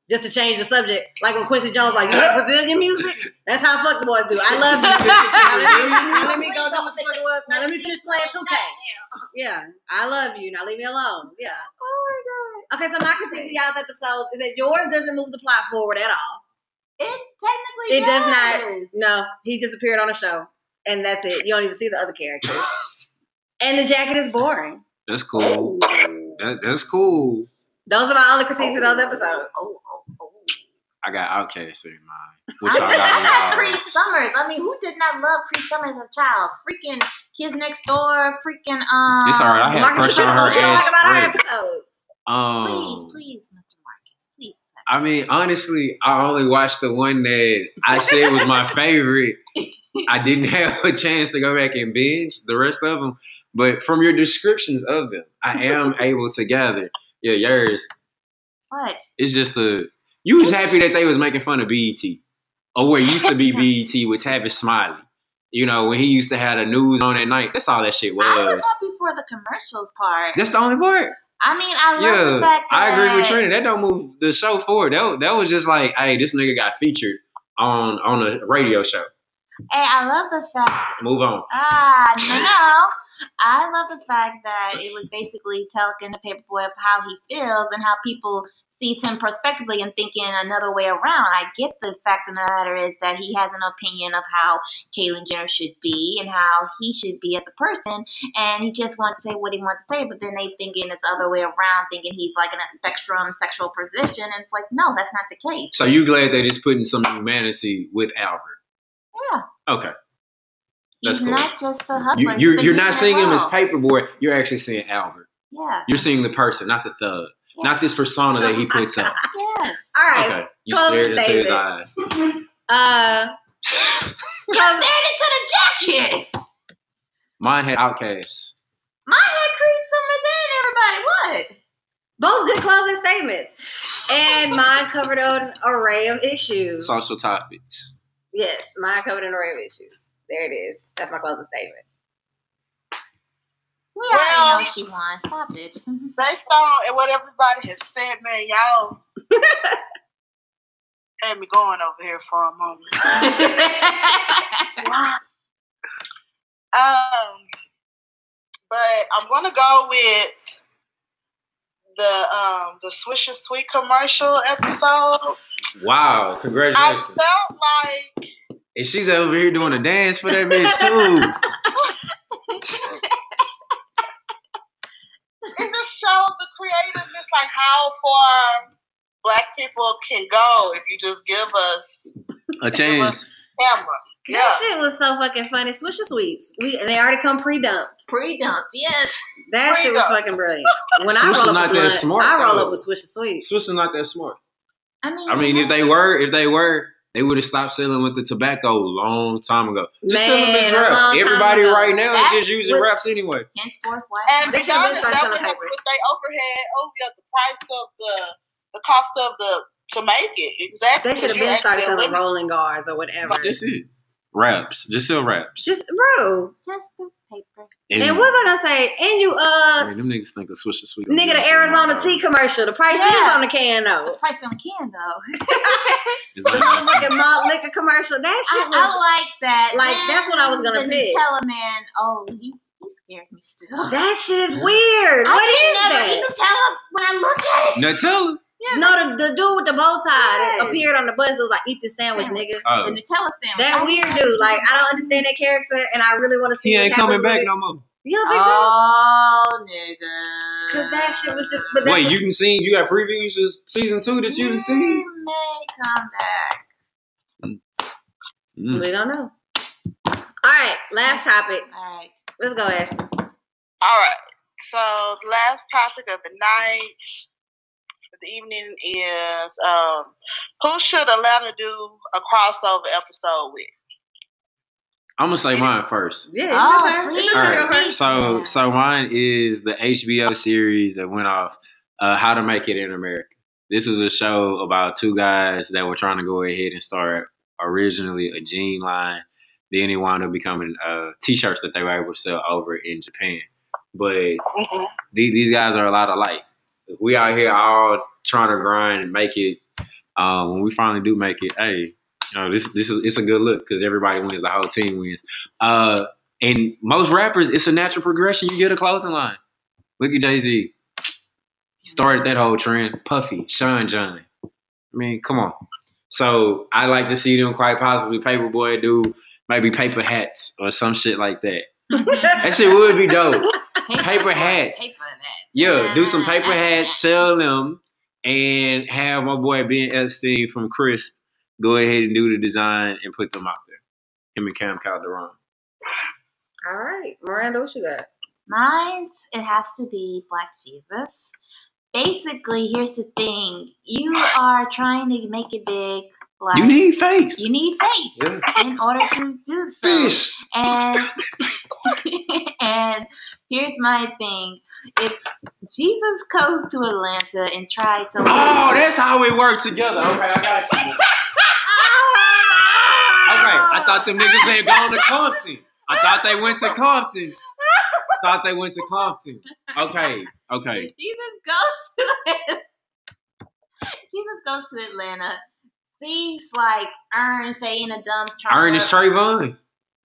Just to change the subject. Like when Quincy Jones like, you like Brazilian music? That's how fuck the boys do. I love you. Now let me go do what the fuck it was. Now let me finish playing two K. Yeah. I love you. Now leave me alone. Yeah. Oh my God. Okay, so my critique to y'all's episode is that yours doesn't move the plot forward at all. It technically It does, does not. No, he just appeared on a show, and that's it. You don't even see the other characters. And the jacket is boring. That's cool. That, that's cool. Those are my only critiques oh, of those episodes. Oh, oh, oh. I got Outcast in mind. Which I, I got Creed Summers. I mean, who did not love Creed Summers as a child? Freaking Kids Next Door. Freaking um. It's all right. I had crush on her as friend. Um, please, please, Mister Marcus, please. I mean, honestly, I only watched the one that I said was my favorite. I didn't have a chance to go back and binge the rest of them, but from your descriptions of them, I am able to gather. Yeah, yours. What? It's just a. You was happy that they was making fun of B E T, or where it used to be B E T with Tavis Smiley. You know, when he used to have the news on at night. That's all that shit was. I was happy for the commercials part. That's the only part. I mean, I love yeah, the fact that I agree with Trina. That don't move the show forward. That that was just like, hey, this nigga got featured on on a radio show. Hey, I love the fact. Move on. Ah, no, no. I love the fact that it was basically telling the Paperboy of how he feels and how people sees him prospectively and thinking another way around. I get the fact of the matter is that he has an opinion of how Caitlyn Jenner should be and how he should be as a person, and he just wants to say what he wants to say, but then they thinking it's the other way around, thinking he's like in a spectrum sexual position, and it's like, no, that's not the case. So you glad that it's putting some humanity with Albert? Yeah. Okay. That's he's cool. Not just a hustler. You, you're you're not seeing him as Paperboy. You're actually seeing Albert. Yeah. You're seeing the person, not the thug. Yes. Not this persona that he puts up. Yes. All right. Okay. You stared into David. His eyes. Uh, you stared into the jacket. Mine had Outkast. Mine had Creed Summers and everybody. What? Both good closing statements. And mine covered an array of issues. Social topics. Yes. Mine covered an array of issues. There it is. That's my closing statement. We well, already know she won. Stop it. Based on what everybody has said, man, y'all had me going over here for a moment. um, but I'm gonna go with the um the Swish and Sweet commercial episode. Wow! Congratulations. I felt like, and she's over here doing a dance for that bitch too. It just showed the creativeness, like how far black people can go if you just give us a change. Us camera. Yeah. That shit was so fucking funny. Swish and Sweets. We and they already come pre-dumped. Pre-dumped, yes. That pre-dumped. Shit was fucking brilliant. When Swish I roll is up not with that blunt, smart. I roll though. Up with Swish and Sweets. Swish is not that smart. I mean, I mean, if they were, if they were, they would have stopped selling with the tobacco long time ago. Just Man, selling this wraps. Everybody ago. Right now that is just using wraps anyway. Henceforth, what? And they should have been starting selling paper. They overhead over the price of the the cost of the to make it exactly. They should have been started selling rolling guards or whatever. Like, that's it. Wraps. Just sell wraps. Just bro. Just the paper. And, and what was I gonna say? And you uh, man, them niggas think of Swish and Sweet. Nigga, the Arizona tea commercial. The price yeah. is on the can though. The price on the can though. The whole fucking malt liquor commercial. That shit. I, was, I like that. Like man, that's what I was gonna pick. Tell a man, oh, he, he scares me still. That shit is yeah. weird. I what is never that? Even tell him when I look at it. Nutella. Yeah, no, the, the dude with the bow tie yes. that appeared on the bus that was like, eat this sandwich, sandwich. Nigga. Oh. The Nutella sandwich. That oh, weird dude. Like, I don't understand that character, and I really want to see. He ain't coming back no more. You don't think oh, that? Nigga. Because that shit was just. But wait, was, you can see, you got previews of season two that you didn't see? He may come back. Mm. We don't know. All right, last topic. All right. Let's go, Ashley. All right. So, last topic of the night. The evening is um, who should Atlanta do a crossover episode with? I'm gonna say mine first. Yeah, it's oh, your turn. It's your turn. Right. So, so mine is the H B O series that went off, uh, How to Make It in America. This is a show about two guys that were trying to go ahead and start originally a jean line. Then it wound up becoming uh, t-shirts that they were able to sell over in Japan. But mm-hmm. these, these guys are a lot alike. We out here all trying to grind and make it. Um, when we finally do make it, hey, you know, this this is it's a good look because everybody wins, the whole team wins. Uh, and most rappers, it's a natural progression. You get a clothing line. Look at Jay-Z. He started that whole trend. Puffy, Sean John. I mean, come on. So I like to see them quite possibly Paperboy do maybe paper hats or some shit like that. That shit would be dope. Paper, paper hats. Paper hats. Yeah, do some paper hats, sell them, and have my boy Ben Epstein from Crisp go ahead and do the design and put them out there. Him and Cam Calderon. All right. Miranda, what you got? Mine's, it has to be Black Jesus. Basically, here's the thing. You are trying to make it big. Like, you need faith. You need faith yeah. in order to do so. Fish. And and here's my thing. If Jesus goes to Atlanta and tries to... Oh, that's how we work together. Okay, I got you. Okay, I thought them niggas had gone to Compton. I thought they went to Compton. Thought they went to Compton. Okay, okay. If Jesus goes to Atlanta. Jesus goes to Atlanta. Seems like Earn saying a dumb. Earn is Trayvon.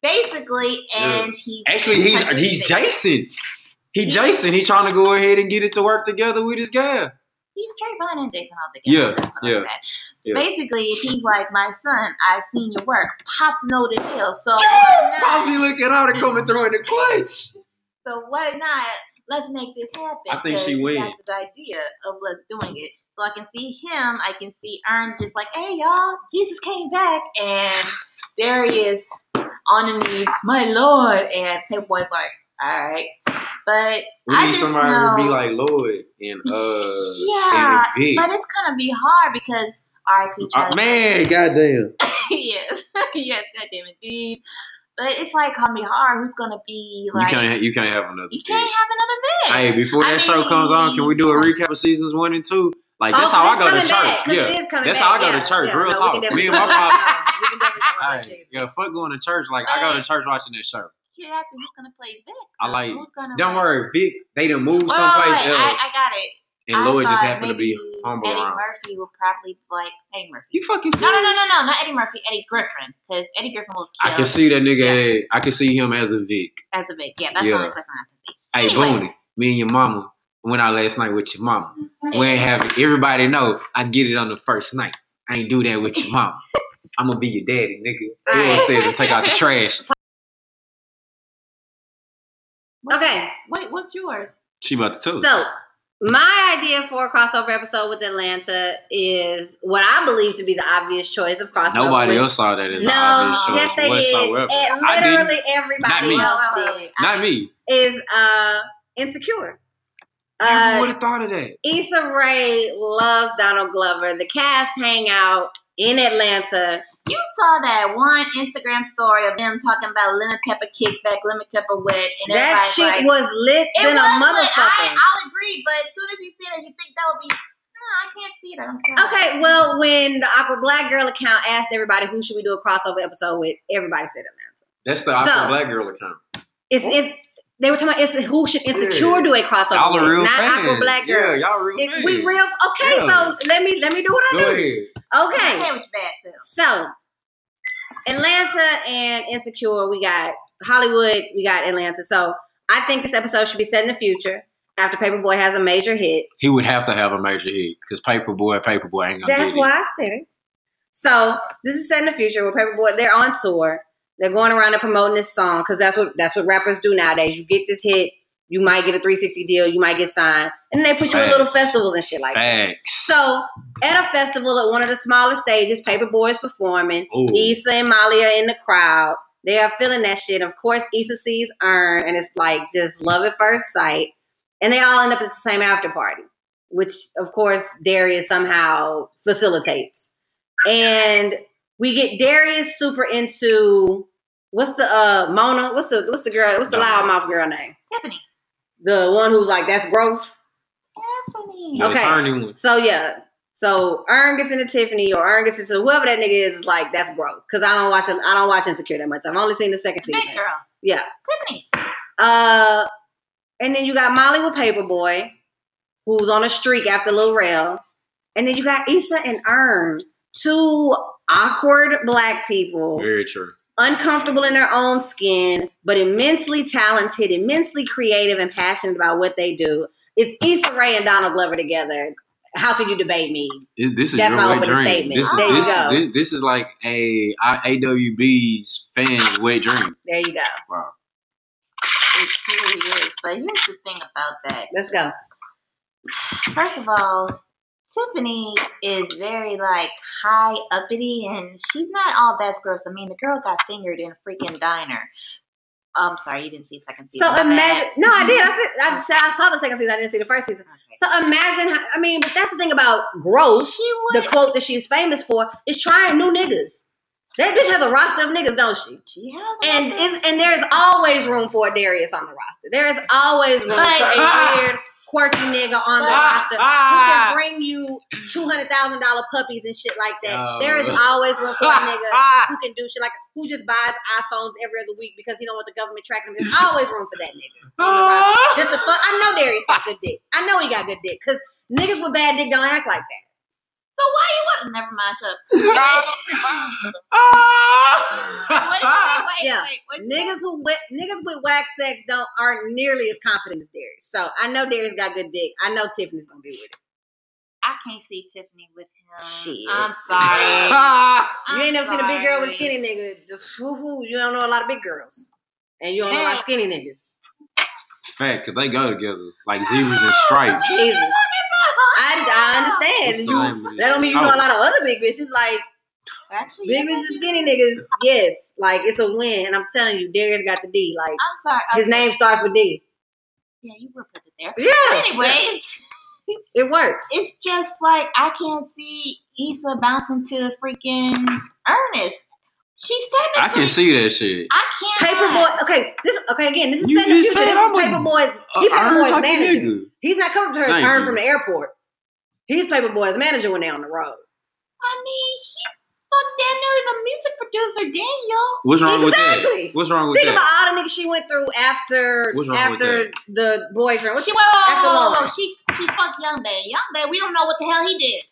Basically, and yeah. he actually he's he's Jason. He Jason. He's trying to go ahead and get it to work together with his guy. He's Trayvon and Jason all together. Yeah, yeah. Like yeah. Basically, if he's like, my son, I've seen your work. Pops know the deal, so yeah, Pops be looking out and coming through in the clutch. So why not? Let's make this happen. I think she wins. That's the idea of let's doing it. So I can see him. I can see Ern just like, hey, y'all, Jesus came back. And there he is on the knees, my Lord. And Paperboy's like, all right. But we I need just somebody know, to be like Lord and uh, yeah, and but it's going to be hard because R I P Uh, man, goddamn. yes. yes, goddamn indeed. But it's like gonna be hard. Who's gonna be like? You can't. You can't have another. You can't bit. have another bit. Hey, before that I show mean, comes on, can we do a recap of seasons one and two? Like that's oh, how I go to church. Back, yeah, that's back. how I go yeah. to church. Yeah, Real no, talk. Me and my pops. We can definitely yeah, fuck going to church. Like but, I go to church watching that show. Yeah, so who's gonna play Vic? I like. Who's gonna don't play? worry, Vic. They done moved well, someplace wait, else. I, I got it. And I Lloyd just happened to be humble. Eddie around. Murphy will probably like Eddie Murphy. You fucking see? No, no, no, no, no, not Eddie Murphy. Eddie Griffin, because Eddie Griffin will. Kill. I can see that nigga. Yeah. Had, I can see him as a Vic. As a Vic, yeah. That's yeah. the only person I can see. Hey, Booney, me and your mama went out last night with your mama. Mm-hmm. We ain't have it. Everybody know I get it on the first night. I ain't do that with your mama. I'm gonna be your daddy, nigga. Everyone says and take out the trash. Okay, wait, what's yours? She about to tell. So. My idea for a crossover episode with Atlanta is what I believe to be the obvious choice of crossover. Nobody with. else saw that as no, the obvious choice yes, they whatsoever. Did. And literally everybody Not else did. Not I, me. Is uh, Insecure. Uh, Who would have thought of that? Issa Rae loves Donald Glover. The cast hang out in Atlanta. You saw that one Instagram story of them talking about lemon pepper kickback, lemon pepper wet, and that shit like, was lit than a motherfucker. I, I'll agree, but as soon as you see that, you think that would be. No, I can't see that. I'm sorry. Okay, well, when the Opera Black Girl account asked everybody who should we do a crossover episode with, everybody said Atlanta. That's the Opera so, Black Girl account. It's it's. They were talking about it's who should Insecure yeah. do a crossover. Y'all are real fans. Not Opera Black Girl. Yeah, y'all real it, fans. We real. Okay, yeah. so let me let me do what I do. Go ahead. Okay. okay so, Atlanta and Insecure, we got Hollywood, we got Atlanta. So, I think this episode should be set in the future after Paperboy has a major hit. He would have to have a major hit because Paperboy, Paperboy ain't going to That's do why it. I said it. So, this is set in the future where Paperboy, they're on tour. They're going around and promoting this song because that's what that's what rappers do nowadays. You get this hit, you might get a three sixty deal, you might get signed, and they put Facts. you in little festivals and shit like Facts. that. So, at a festival at one of the smaller stages, Paperboy is performing. Ooh. Issa and Molly are in the crowd. They are feeling that shit. Of course, Issa sees Earn, and it's like just love at first sight. And they all end up at the same after party, which, of course, Darius somehow facilitates. And we get Darius super into what's the uh, Mona? What's the what's the girl? What's the loudmouth girl name? Tiffany. The one who's like, that's gross. Tiffany. Okay. So yeah. So Earn gets into Tiffany or Earn gets into whoever that nigga is. Is like that's gross because I don't watch I don't watch Insecure that much. I've only seen the second season. Big girl. Yeah. Tiffany. Uh, and then you got Molly with Paperboy, who's on a streak after Lil Rel, and then you got Issa and Earn, two awkward black people. Very true. Uncomfortable in their own skin, but immensely talented, immensely creative, and passionate about what they do. It's Issa Rae and Donald Glover together. How can you debate me? This is That's your my wet opening dream. Statement. This is, there this, you go. This, this is like a A W B's fan wet dream. There you go. Wow. It truly is. But here's the thing about that. Let's go. First of all, Tiffany is very, like, high uppity, and she's not all that gross. I mean, the girl got fingered in a freaking diner. Oh, I'm sorry, you didn't see second season. So imagine, no, I did. I, said, I said I saw the second season. I didn't see the first season. Okay. So imagine, how, I mean, but that's the thing about growth. She would, the quote that she's famous for is trying new niggas. That bitch has a roster of niggas, don't she? She has. And it's, and there's always room for a Darius on the roster. There is always room like, for a ah, weird, quirky nigga on the ah, roster ah, who can bring you two hundred thousand dollar puppies and shit like that. Oh. There is always room for a nigga ah, who can do shit like. Who just buys iPhones every other week because he don't want the government tracking him. There's always room for that nigga on the roster. Just the fuck. I know Darius got good dick. I know he got good dick because niggas with bad dick don't act like that. So why you want? Never mind. Shut up. Wait, wait, yeah. wait, niggas who with niggas with whack sex don't aren't nearly as confident as Darius. So I know Darius got good dick. I know Tiffany's gonna be with it. I can't see Tiffany with him. Shit. I'm sorry. I'm you ain't never sorry. seen a big girl with a skinny nigga. You don't know a lot of big girls. And you don't know a lot of skinny niggas. Fact, because they go together. Like zebras and stripes. Jesus. I, I understand. You, that don't mean you know a lot of other big bitches. Like, actually, big bitches and skinny niggas, yes. Like, it's a win. And I'm telling you, Darius got the D. Like, I'm sorry. Okay. His name starts with D. Yeah, you would put it there. Yeah. Anyways. Yeah. It works. It's just like I can't see Issa bouncing to freaking Ernest. She's technically. I can see that shit. I can't. Paperboy. Okay, this. Okay, again, this is setting the future. This is Paperboy's. He Paperboy's manager. He's not coming to her as Ern from the airport. He's Paperboy's manager when they're on the road. I mean, she fucked damn nearly the music producer Daniel. What's wrong exactly. with that? What's wrong with Think that? Think about all the niggas she went through after. What's wrong after with that? The boyfriend? What's she went after Lauren? She. He fucked Young Bay. Young Bay, we don't know what the hell he did.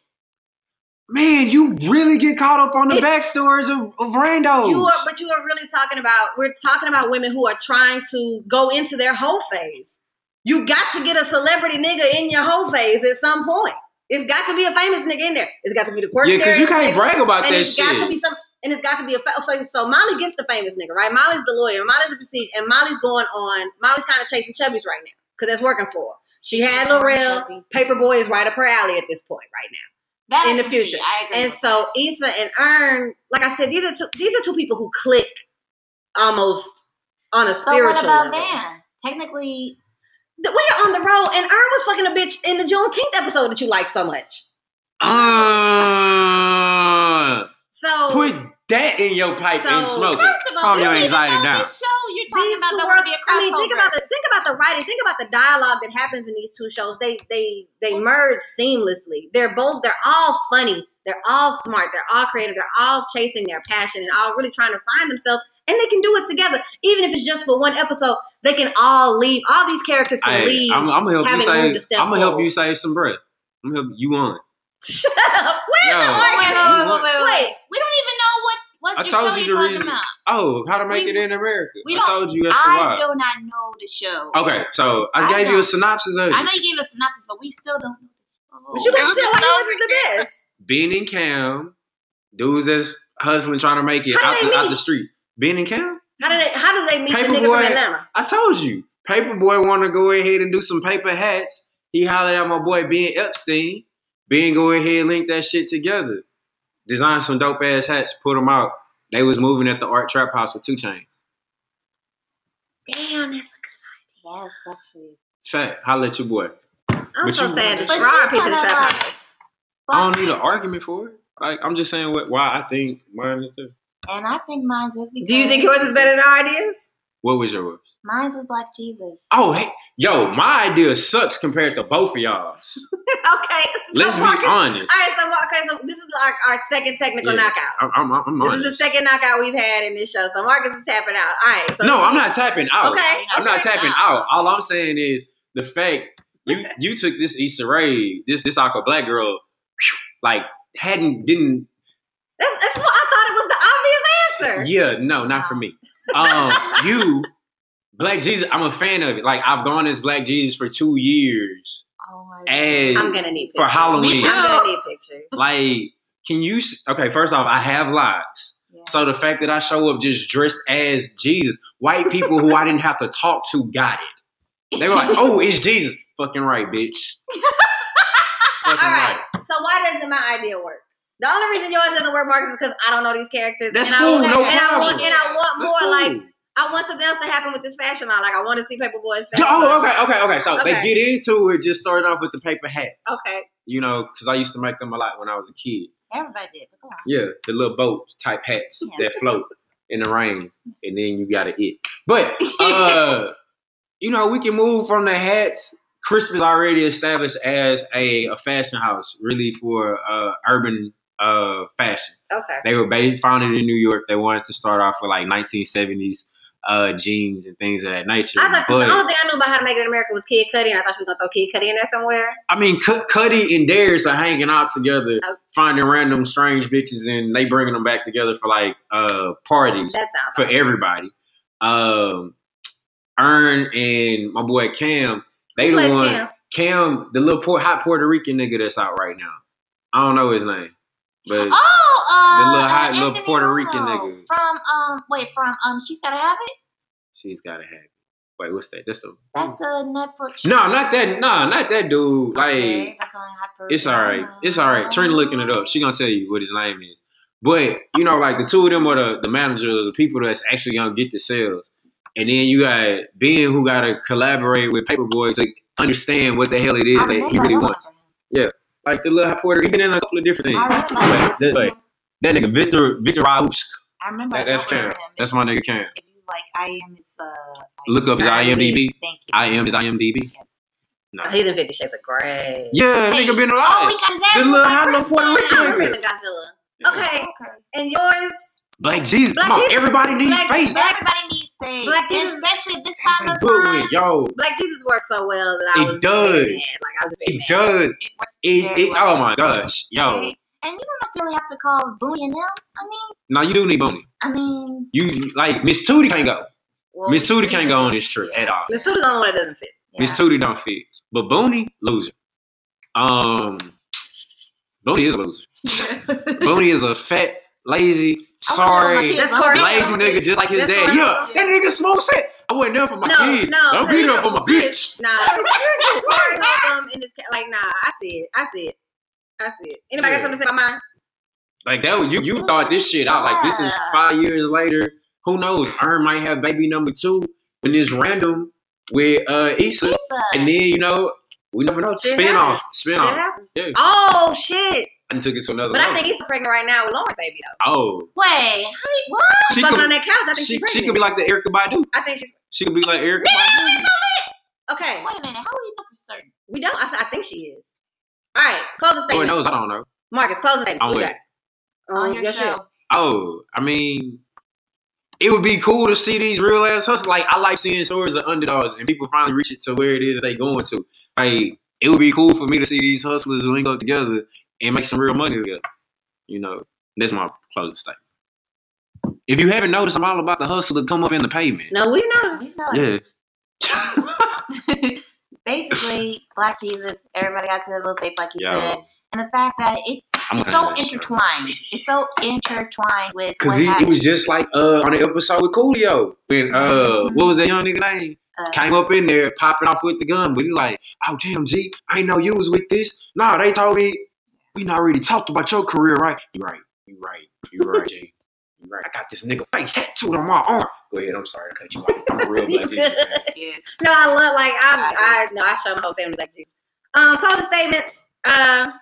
Man, you really get caught up on the it, backstories of, of randos. You are, but you are really talking about, we're talking about women who are trying to go into their whole phase. You got to get a celebrity nigga in your whole phase at some point. It's got to be a famous nigga in there. It's got to be the quirky nigga. Yeah, because you can't nigga, brag about and that it's shit. Got to be some, and it's got to be a fa- so, so Molly gets the famous nigga, right? Molly's the lawyer. Molly's the prestige. And Molly's going on, Molly's kind of chasing Chubby's right now because that's working for her. She had L'Oreal. Paperboy is right up her alley at this point right now. That in the future. I agree and so that. Issa and Ern, like I said, these are two these are two people who click almost on a spiritual level. But what about level. Van? Technically. We are on the road and Ern was fucking a bitch in the Juneteenth episode that you like so much. Uh, so put that in your pipe so, and smoke it. First of all, calm your anxiety down. You're talking about the world, I mean, think about the think about the writing, think about the dialogue that happens in these two shows. They they they merge seamlessly. They're both they're all funny, they're all smart, they're all creative, they're all chasing their passion and all really trying to find themselves, and they can do it together. Even if it's just for one episode, they can all leave. All these characters can hey, leave. I'm, I'm gonna help you save. I'm gonna help you save some breath. I'm gonna help you on. Shut up. Where's the argument? Wait, wait, wait, wait. We don't even know what. What I told you the reason. About? Oh, How to Make we, It in America. I told you as to why. I do not know the show. Okay, so I, I gave know. you a synopsis of it. I know you gave a synopsis, but we still don't know the show. But you can tell why you the best. Ben and Cam, dudes that's hustling, trying to make it out the, out the streets. Ben and Cam? How do they, how do they meet Paperboy, the niggas from Atlanta? I told you. Paperboy want to go ahead and do some paper hats. He hollered at my boy Ben Epstein. Ben go ahead and link that shit together. Designed some dope ass hats, put them out. They was moving at the Art Trap House with two Chainz. Damn, that's a good idea. That's actually. Fact, holla at your boy. I'm but so you, sad that you're on a piece of the Trap House. I don't need an argument for it. Like, I'm just saying what why I think mine is too. And I think mine's is because. Do you think yours is better than our ideas? What was yours? Mine was Black Jesus. Oh, hey, yo, my idea sucks compared to both of y'all's. Okay, let's so be honest. All right, so, okay, so this is like our second technical yeah, knockout. I'm, I'm, I'm this honest. This is the second knockout we've had in this show. So Marcus is tapping out. All right. So no, I'm not tapping out. Okay, I'm okay. not tapping out. All I'm saying is the fact you you took this Issa Rae, this this aqua black girl, like hadn't didn't. That's, that's what I thought it was the obvious answer. Yeah, no, not for me. um, you, Black Jesus, I'm a fan of it. Like, I've gone as Black Jesus for two years. Oh my God. I'm gonna need pictures. For Halloween. Me too. I'm gonna need pictures. Like, can you? Okay, first off, I have locks. Yeah. So the fact that I show up just dressed as Jesus, white people who I didn't have to talk to got it. They were like, "Oh, it's Jesus." Fucking right, bitch. Fucking All right. right. So why doesn't my idea work? The only reason yours doesn't work, Marcus, is because I don't know these characters. That's and cool. I, no and problem. I want, and I want That's more. Cool. Like, I want something else to happen with this fashion line. Like, I want to see Paperboy's fashion line. Oh, okay, okay, okay. So okay. They get into it, just started off with the paper hats. Okay. You know, because I used to make them a lot when I was a kid. Everybody did. Go on. Yeah, the little boat type hats yeah. that float in the rain, and then you got to it. But, uh, you know, we can move from the hats. Crispin's already established as a, a fashion house, really, for uh, urban uh, fashion. Okay. They were based, founded in New York. They wanted to start off with like nineteen seventies uh, jeans and things of that nature. I thought but, the only thing I knew about how to make it in America was Kid Cudi, and I thought you were going to throw Kid Cudi in there somewhere. I mean, C- Cudi and Darius are hanging out together, okay. finding random strange bitches, and they bringing them back together for like uh, parties that sounds for awesome. Everybody. Um, Earn and my boy Cam. They the one, Cam. Cam, the little poor, hot Puerto Rican nigga that's out right now. I don't know his name, but oh, uh, the little hot uh, little Puerto Romo. Rican nigga from um, wait, from um, she's gotta have it. She's gotta have it. Wait, what's that? That's the that's the Netflix. No, not that. No, not that dude. Like, okay, that's only hot Puerto it's all right. It's all right. Trina looking it up. She gonna tell you what his name is. But you know, like the two of them are the the managers, the people that's actually gonna get the sales. And then you got Ben, who got to collaborate with Paperboy to understand what the hell it is that he really wants. Yeah, like the little Puerto Rican and a couple of different things. Like, that, like, that nigga Victor Victor Rausk. I remember that, that's Cam. That's my nigga Cam. If you like, I am is uh. Look up his IMDb. Thank you. I am is IMDb. Yes. No. He's in Fifty Shades of Grey. Yeah, hey. Nigga been alive. Oh, this little hot Puerto Rican Godzilla. Okay, and yours. Black Jesus. Black Come on, Jesus. Everybody needs Black, faith. Everybody needs faith. Black Jesus. Especially this time of good time. One, yo. Black Jesus works so well that I it was does. Mad. Like, I was it mad. Does. It does. It, it, well. Oh, my gosh. Yo. And you don't necessarily have to call Booney and them. I mean. No, you do need Booney. I mean. You, like, Miss Tootie can't go. Well, Miss Tootie can't go on this trip yeah. at all. Miss Tootie's the only one that doesn't fit. Yeah. Miss Tootie don't fit. But Booney, loser. Um, Booney is a loser. Booney is a fat, lazy, sorry, that's lazy nigga just like his that's dad. Corey. Yeah, that nigga smokes it. I wasn't there for my no, kids. No, I'll beat up on my bitch. Nah, um, in this, like nah, I see it. I see it. I see it. Anybody yeah. got something to say about mine? Like that, you you thought this shit out. Like this is five years later. Who knows? Earn might have baby number two, and it's random with uh Issa, Issa. And then you know we never know. Spin happens. Off, spin off. Yeah. Oh shit. And took it to another but level. I think he's pregnant right now with Lauren's baby though. Oh. Wait, what? She could, on that couch. I think she, she's she could be like the Erykah Badu. I think she She could be like Erykah Badu. Okay. Wait a minute. How do you know for certain? We don't. I, I think she is. All right. Close the statement. Who knows? I don't know. Marcus, close the statement. Okay. Um, on your yes show. Shit. Oh, I mean, it would be cool to see these real ass hustlers. Like, I like seeing stories of underdogs and people finally reach it to where it is they going to. Like, it would be cool for me to see these hustlers link up together and make some real money together. You know, that's my closing statement. If you haven't noticed, I'm all about the hustle to come up in the pavement. No, we noticed. Yes. Basically, Black Jesus, everybody got to the little faith, like you Yo. Said. And the fact that it, it's so intertwined. Show. It's so intertwined with. Because it, it was just like uh, on the episode with Coolio. When, uh, mm-hmm. what was that young nigga name? Uh, Came up in there, popping off with the gun. But he like, oh, damn, G, I ain't know you was with this. No, they told me. We not already talked about your career, right? You right, you right, you right, Jay. You right. I got this nigga face tattooed on my arm. Go ahead, I'm sorry to cut you off. I'm a real Black Jesus. Yes. No, I love like I I no, I show my whole family Black Jesus. Um, closing statements. Um,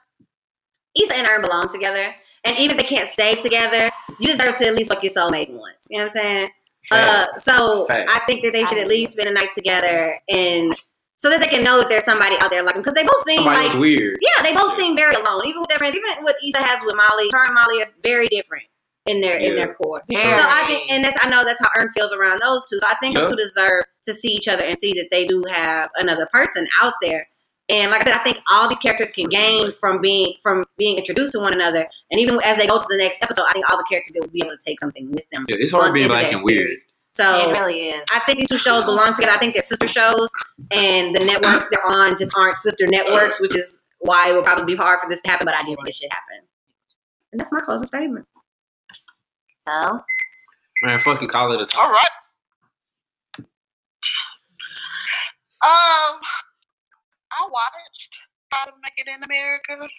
Issa and Earn belong together, and even if they can't stay together, you deserve to at least fuck your soulmate once. You know what I'm saying? Fact. Uh, so Fact. I think that they should at least spend a night together and. So that they can know that there's somebody out there like them. Because they both seem somebody like... weird. Yeah, they both yeah. seem very alone. Even with their friends. Even what Issa has with Molly. Her and Molly is very different in their yeah. in their core. Yeah. So I think... And that's, I know that's how Earn feels around those two. So I think yep. those two deserve to see each other and see that they do have another person out there. And like I said, I think all these characters can gain from being from being introduced to one another. And even as they go to the next episode, I think all the characters that will be able to take something with them. Yeah, it's hard being Black and weird. So it really is. I think these two shows belong together. I think they're sister shows, and the networks they're on just aren't sister networks, which is why it would probably be hard for this to happen, but I did make this shit happen. And that's my closing statement. So? Man, fucking call it a time. All right. Um, I watched How to Make It in America, and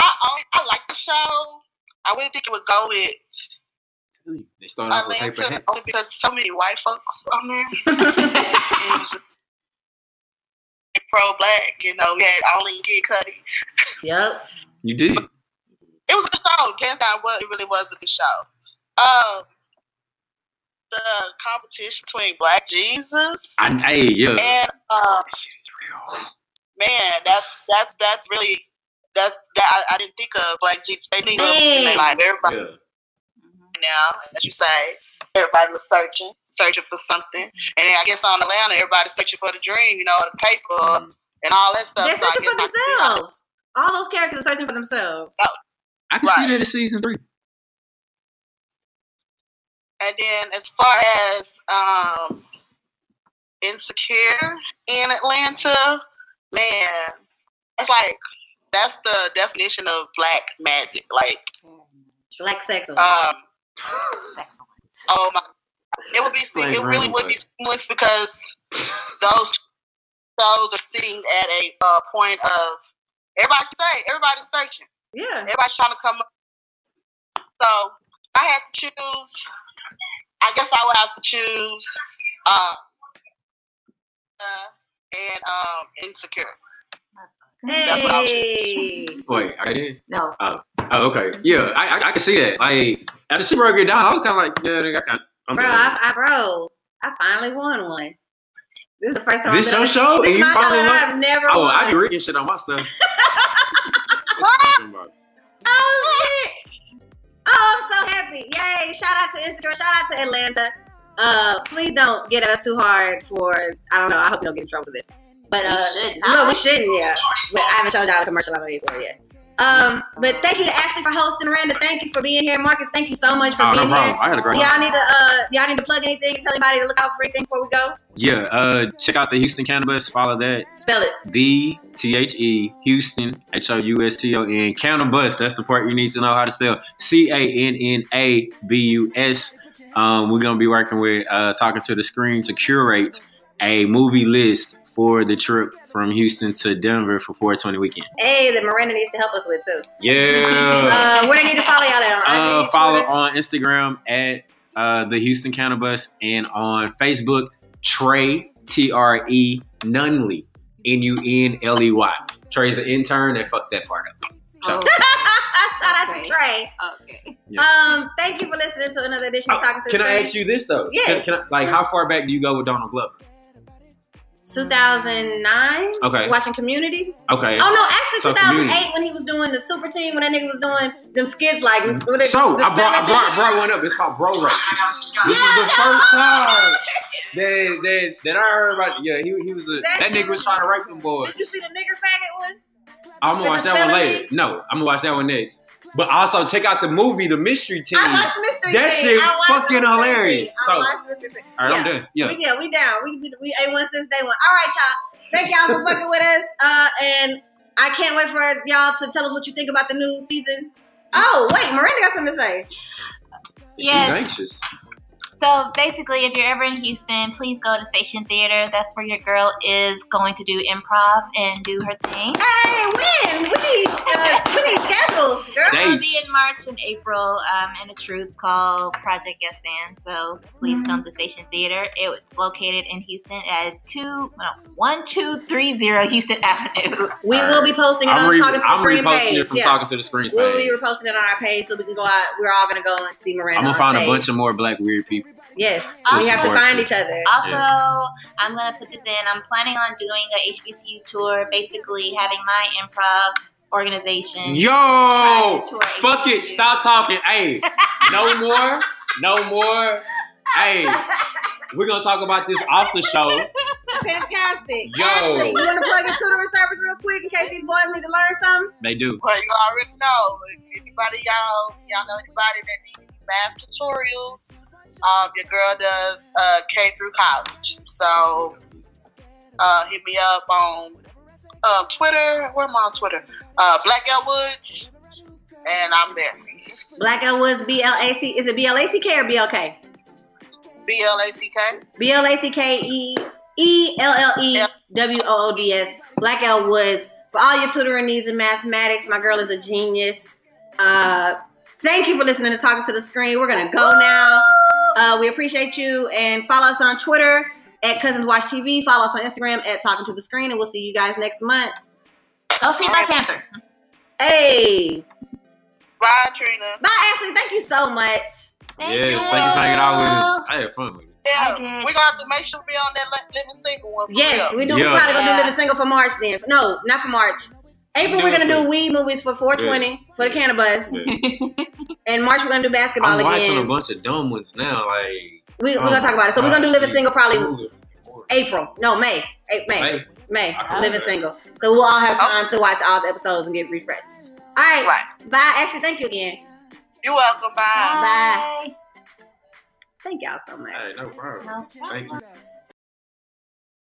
I only, I like the show. I wouldn't think it would go with They started off with paper hats. Only because so many white folks on there. It was pro-black, you know. We had only Kid Cudi. Yep. You did. It was a good show. Yes, I was. It really was a good show. Um, the competition between Black Jesus. I, I yeah. And um, man, that's that's that's really that's that I, I didn't think of Black Jesus. They think of like everybody. Yeah. Now, as you say, everybody was searching, searching for something, and then I guess on Atlanta, everybody's searching for the dream, you know, the paper and all that stuff. They're searching so for themselves. All those characters are searching for themselves. Oh, I can right. see that in season three. And then, as far as um, Insecure in Atlanta, man, it's like that's the definition of black magic, like black sexism. Um, Oh my! It would be. It really would be seamless because those shows are sitting at a uh, point of everybody say everybody's searching. Yeah, everybody's trying to come up. So I had to choose. I guess I would have to choose. Uh, uh and um, Insecure. Hey. That's what I was choosing. Wait, I did. No. Oh. Oh, okay. Yeah, I I, I can see that. Like. I just see where I get down. I was kind of like, yeah, I kind of. Bro, I, I, bro, I finally won one. This is the first time. This your show? This is my show that I've never won. Oh, I be reading shit on my stuff. What? Oh, shit. Oh, I'm so happy. Yay. Shout out to Instagram. Shout out to Atlanta. Uh, please don't get at us too hard for, I don't know. I hope you don't get in trouble for this. But, uh, no, we shouldn't, yeah. But I haven't showed y'all a commercial I've made for yet. Um, but thank you to Ashley for hosting. Randa, thank you for being here. Marcus, thank you so much for oh, being no problem. here. I had a great y'all time. Need to uh, y'all need to plug anything. Tell anybody to look out for anything before we go. Yeah, uh, check out the Houston Cannabis. Follow that. Spell it. D T H E Houston H O U S T O N Cannabis. That's the part you need to know how to spell. C A N N A B U S. Um, we're gonna be working with uh, Talking to the Screen to curate a movie list for the trip from Houston to Denver for four twenty weekend. Hey, that Miranda needs to help us with too. Yeah. Uh, where do I need to follow y'all at? On uh, follow Twitter? On Instagram at uh, the Houston Cannabis and on Facebook Trey T R E Nunley N U N L E Y. Trey's the intern that fucked that part up. So. I thought okay. I could try. Okay. Yeah. Um, thank you for listening to another edition of oh, Talking to the Can Screen. I ask you this though? Yes. Can, can I, like, how far back do you go with Donald Glover? two thousand nine Okay. Watching Community. Okay. Oh no, actually so two thousand eight Community. When he was doing the Super Team, when that nigga was doing them skits like. So I brought, I brought I brought one up. It's called Bro Ray. Yeah, this is the no. first time that, that that I heard about. Yeah, he he was a that, that nigga was, was trying to rape them boys. Did you see the nigger faggot one? I'm gonna watch that one later. Thing? No, I'm gonna watch that one next. But also check out the movie, The Mystery Team. I watched Mystery that Team. That shit I fucking hilarious. I watched so, Mystery Team. All right, yeah. I'm done. Yeah, we, yeah, we down. We we ain't won since day one. All right, y'all. Thank y'all for fucking with us. Uh, and I can't wait for y'all to tell us what you think about the new season. Oh, wait, Miranda got something to say. Yes. She's anxious. So basically, if you're ever in Houston, please go to Station Theater. That's where your girl is going to do improv and do her thing. Hey, when? We need, uh, we need schedules, girl. It's going to be in March and April um, in a truth called Project Yes And. So please mm-hmm. come to Station Theater. It's located in Houston. It is two, no, one two three zero Houston Avenue. We right. will be posting it I'm on re- Talking to the I'm Screen page. It from yeah. Talking to the Screen we'll page. We'll be reposting it on our page so we can go out. We're all going to go and see Miranda. I'm going to find stage. a bunch of more black weird people. Yes, also, we have to find each other. Also, yeah. I'm going to put this in. I'm planning on doing a H B C U tour, basically having my improv organization. Yo! Fuck H B C U. It. Stop talking. Hey, no more. No more. Hey, we're going to talk about this off the show. Fantastic. Yo. Ashley, you want to plug your tutoring service real quick in case these boys need to learn something? They do. Well, you already know. Anybody, y'all, y'all know anybody that needs math tutorials. Um, your girl does uh, K through college. So uh, hit me up on uh, Twitter. Where am I on Twitter? Uh, Blackout Woods. And I'm there. Blackout Woods, B L A C. Is it B L A C K or B L K? B L A C K. B L A C K E E L L E W O O D S. Blackout Woods. For all your tutoring needs in mathematics, my girl is a genius. Uh, thank you for listening to Talking to the Screen. We're going to go now. Uh, we appreciate you. And follow us on Twitter at Cousins Watch T V. Follow us on Instagram at Talking to the Screen. And we'll see you guys next month. Go see Black Panther. Hey. Bye, Trina. Bye, Ashley. Thank you so much. Thank yes, you. Thank you for hanging out with us. I had fun with you. Yeah, we're going to have to make sure we're on that living single one. Yes, we do. Yeah. We're probably going to do living single for March then. No, not for March. April, we're going to do weed movies for four twenty yeah. for the cannabis. Yeah. And March, we're going to do basketball again. I'm watching again. a bunch of dumb ones now. Like we, We're going to talk about it. So we're going to do living single probably April. No, May. May. May. May. Living single. So we'll all have time to watch all the episodes and get refreshed. All right. right. Bye, Ashley. Thank you again. You're welcome. Bye. Bye. Bye. Thank y'all so much. Hey, no problem. No problem. Thank you.